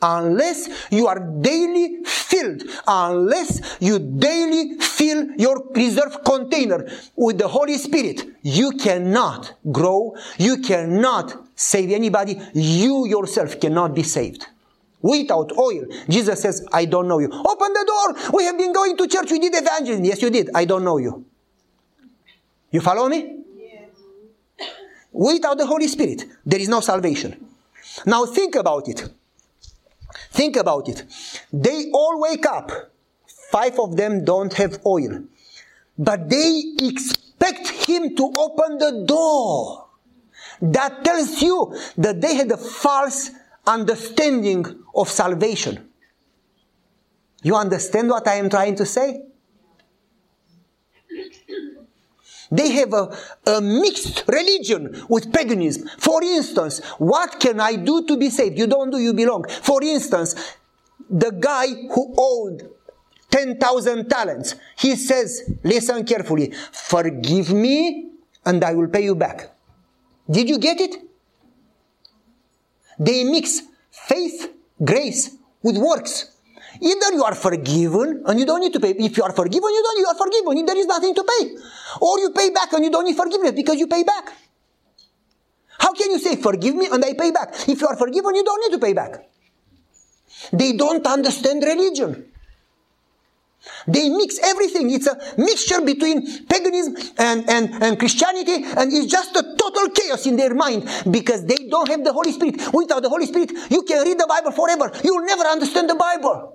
Unless you are daily filled, unless you daily fill your reserve container with the Holy Spirit, you cannot grow, you cannot save anybody, you yourself cannot be saved. Without oil, Jesus says, I don't know you. Open the door, we have been going to church, we did evangelism. Yes, you did, I don't know you. You follow me? Yes. Without the Holy Spirit, there is no salvation. Now think about it. Think about it. They all wake up. Five of them don't have oil. But they expect him to open the door. That tells you that they had a false understanding of salvation. You understand what I am trying to say? They have a, a mixed religion with paganism. For instance, what can I do to be saved? You don't do, you belong. For instance, the guy who owed ten thousand talents, he says, listen carefully, forgive me and I will pay you back. Did you get it? They mix faith, grace with works. Either you are forgiven and you don't need to pay. If you are forgiven, you don't. You are forgiven. There is nothing to pay. Or you pay back and you don't need forgiveness because you pay back. How can you say, forgive me and I pay back? If you are forgiven, you don't need to pay back. They don't understand religion. They mix everything. It's a mixture between paganism and, and, and Christianity, and it's just a total chaos in their mind because they don't have the Holy Spirit. Without the Holy Spirit, you can read the Bible forever. You'll never understand the Bible.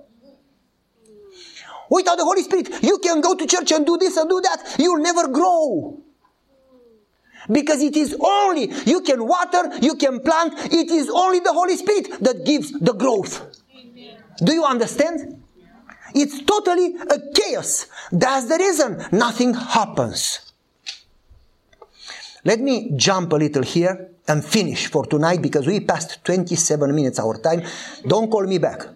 Without the Holy Spirit, you can go to church and do this and do that. You'll never grow. Because it is only, you can water, you can plant, it is only the Holy Spirit that gives the growth. Do you understand? It's totally a chaos. That's the reason nothing happens. Let me jump a little here and finish for tonight because we passed twenty-seven minutes our time. Don't call me back.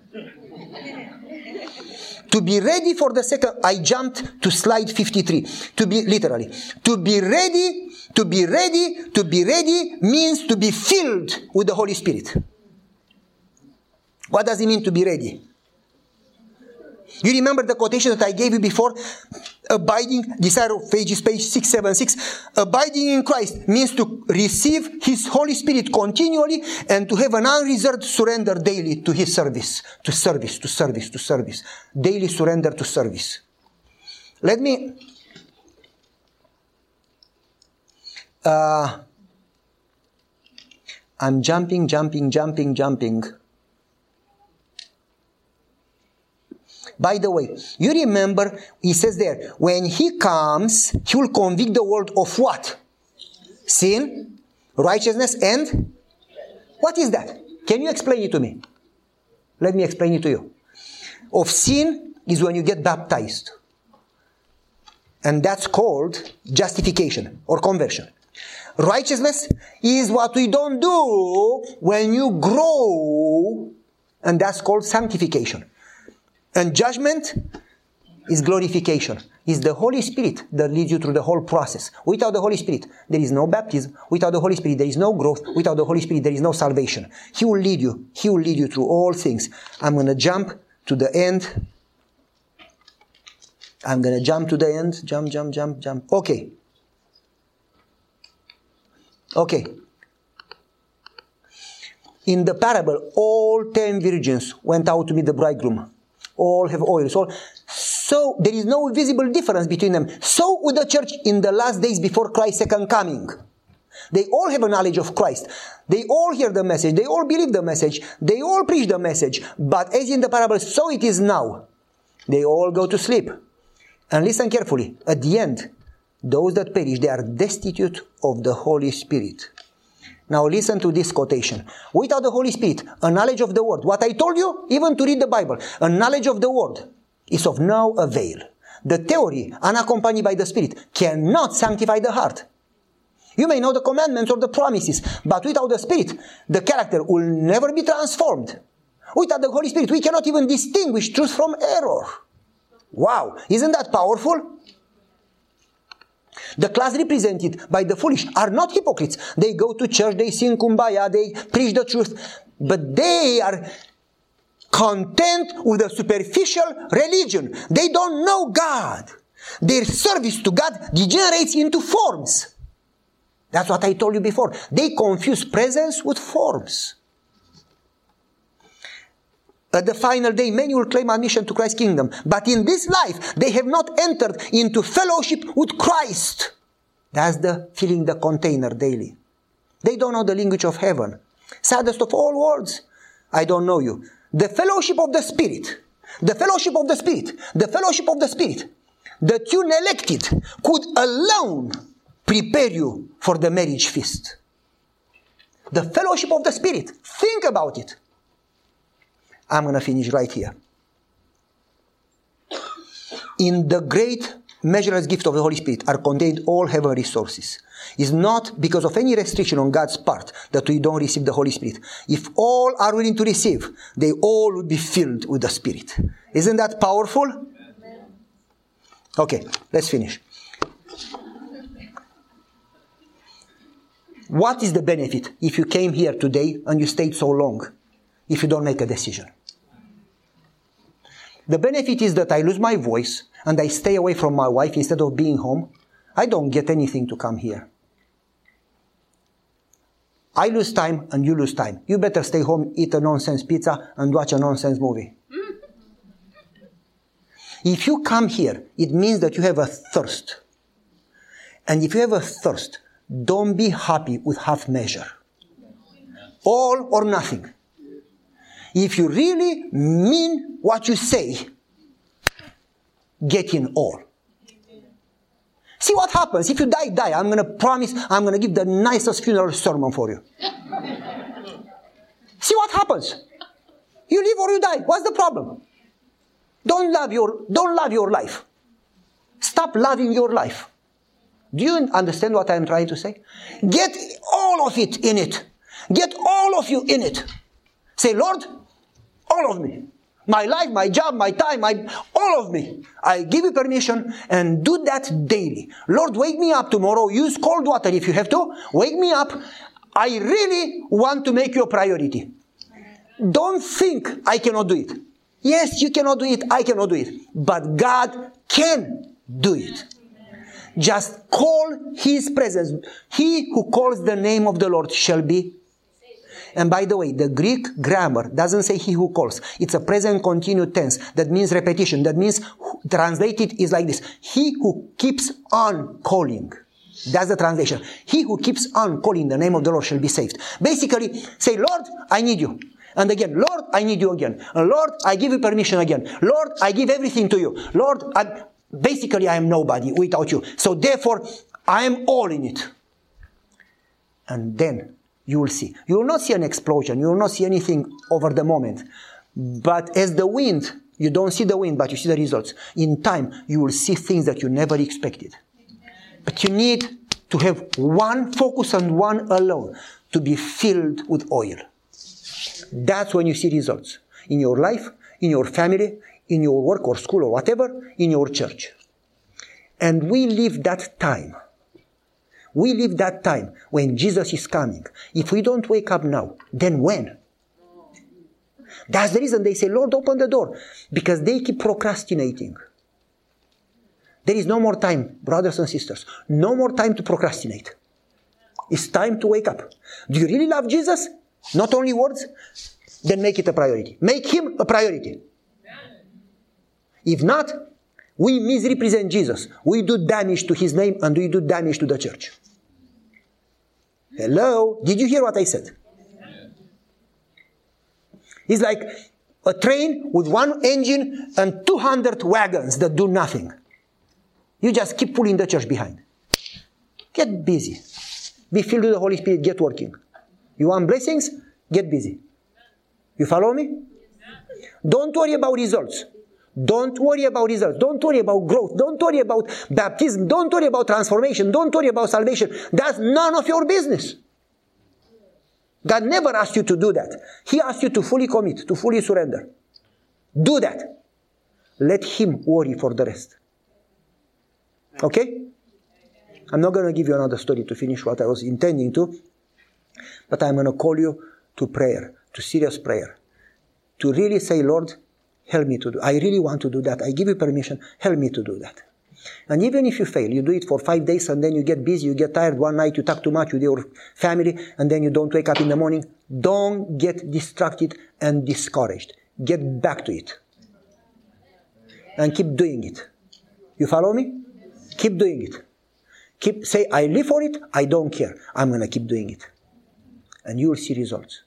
To be ready for the second, I jumped to slide fifty-three. To be, literally, to be ready, to be ready, to be ready means to be filled with the Holy Spirit. What does it mean to be ready? You remember the quotation that I gave you before? Abiding, Desire of Ages, page six seventy-six. Abiding in Christ means to receive His Holy Spirit continually and to have an unreserved surrender daily to His service. To service, to service, to service. Daily surrender to service. Let me... Uh, I'm jumping, jumping, jumping, jumping. By the way, you remember, he says there, when he comes, he will convict the world of what? Sin, righteousness, and? What is that? Can you explain it to me? Let me explain it to you. Of sin is when you get baptized. And that's called justification or conversion. Righteousness is what we don't do when you grow. And that's called sanctification. And judgment is glorification. It's the Holy Spirit that leads you through the whole process. Without the Holy Spirit, there is no baptism. Without the Holy Spirit, there is no growth. Without the Holy Spirit, there is no salvation. He will lead you. He will lead you through all things. I'm going to jump to the end. I'm going to jump to the end. Jump, jump, jump, jump. Okay. Okay. In the parable, all ten virgins went out to meet the bridegroom. All have oils. All. So there is no visible difference between them. So with the church in the last days before Christ's second coming. They all have a knowledge of Christ. They all hear the message. They all believe the message. They all preach the message. But as in the parable, so it is now. They all go to sleep. And listen carefully. At the end, those that perish, they are destitute of the Holy Spirit. Now listen to this quotation. Without the Holy Spirit, a knowledge of the Word, what I told you, even to read the Bible, a knowledge of the Word is of no avail. The theory, unaccompanied by the Spirit, cannot sanctify the heart. You may know the commandments or the promises, but without the Spirit, the character will never be transformed. Without the Holy Spirit, we cannot even distinguish truth from error. Wow, isn't that powerful? The class represented by the foolish are not hypocrites. They go to church, they sing Kumbaya, they preach the truth, but they are content with a superficial religion. They don't know God. Their service to God degenerates into forms. That's what I told you before. They confuse presence with forms. At the final day, many will claim admission to Christ's kingdom. But in this life, they have not entered into fellowship with Christ. That's the filling the container daily. They don't know the language of heaven. Saddest of all words, I don't know you. The fellowship of the Spirit. The fellowship of the Spirit. The fellowship of the Spirit. The tune elected could alone prepare you for the marriage feast. The fellowship of the Spirit. Think about it. I'm going to finish right here. In the great measureless gift of the Holy Spirit are contained all heavenly resources. It's not because of any restriction on God's part that we don't receive the Holy Spirit. If all are willing to receive, they all will be filled with the Spirit. Isn't that powerful? Okay, let's finish. What is the benefit if you came here today and you stayed so long, if you don't make a decision? The benefit is that I lose my voice and I stay away from my wife instead of being home. I don't get anything to come here. I lose time and you lose time. You better stay home, eat a nonsense pizza and watch a nonsense movie. If you come here, it means that you have a thirst. And if you have a thirst, don't be happy with half measure. All or nothing. If you really mean what you say, get in all. See what happens. If you die, die. I'm going to promise I'm going to give the nicest funeral sermon for you. See what happens. You live or you die. What's the problem? Don't love your, don't love your life. Stop loving your life. Do you understand what I'm trying to say? Get all of it in it. Get all of you in it. Say, Lord, all of me. My life, my job, my time, my, all of me. I give you permission and do that daily. Lord, wake me up tomorrow. Use cold water if you have to. Wake me up. I really want to make you a priority. Don't think I cannot do it. Yes, you cannot do it. I cannot do it. But God can do it. Just call His presence. He who calls the name of the Lord shall be. And by the way, the Greek grammar doesn't say he who calls. It's a present continuous tense. That means repetition. That means, translated is like this. He who keeps on calling. That's the translation. He who keeps on calling the name of the Lord shall be saved. Basically, say, Lord, I need you. And again, Lord, I need you again. And Lord, I give you permission again. Lord, I give everything to you. Lord, I, basically, I am nobody without you. So therefore, I am all in it. And then, you will see. You will not see an explosion. You will not see anything over the moment. But as the wind, you don't see the wind, but you see the results. In time, you will see things that you never expected. But you need to have one focus and one alone to be filled with oil. That's when you see results. In your life, in your family, in your work or school or whatever, in your church. And we live that time. We live that time when Jesus is coming. If we don't wake up now, then when? That's the reason they say, Lord, open the door. Because they keep procrastinating. There is no more time, brothers and sisters. No more time to procrastinate. It's time to wake up. Do you really love Jesus? Not only words? Then make it a priority. Make him a priority. If not, we misrepresent Jesus. We do damage to his name and we do damage to the church. Hello? Did you hear what I said? It's like a train with one engine and two hundred wagons that do nothing. You just keep pulling the church behind. Get busy. Be filled with the Holy Spirit. Get working. You want blessings? Get busy. You follow me? Don't worry about results. Don't worry about results. Don't worry about growth. Don't worry about baptism. Don't worry about transformation. Don't worry about salvation. That's none of your business. God never asked you to do that. He asked you to fully commit, to fully surrender. Do that. Let him worry for the rest. Okay? I'm not going to give you another story to finish what I was intending to, but I'm going to call you to prayer, to serious prayer, to really say, Lord, help me to do. I really want to do that. I give you permission. Help me to do that. And even if you fail, you do it for five days and then you get busy, you get tired one night, you talk too much with your family and then you don't wake up in the morning. Don't get distracted and discouraged. Get back to it. And keep doing it. You follow me? Keep doing it. Keep, say, I live for it, I don't care. I'm going to keep doing it. And you will see results.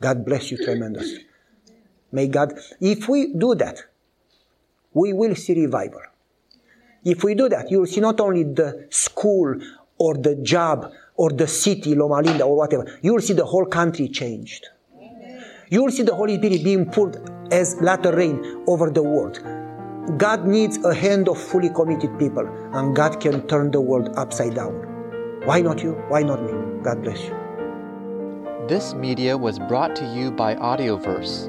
God bless you tremendously. May God, if we do that, we will see revival. If we do that, you will see not only the school or the job or the city, Loma Linda or whatever, you will see the whole country changed. You will see the Holy Spirit being poured as latter rain over the world. God needs a hand of fully committed people, and God can turn the world upside down. Why not you? Why not me? God bless you. This media was brought to you by Audioverse,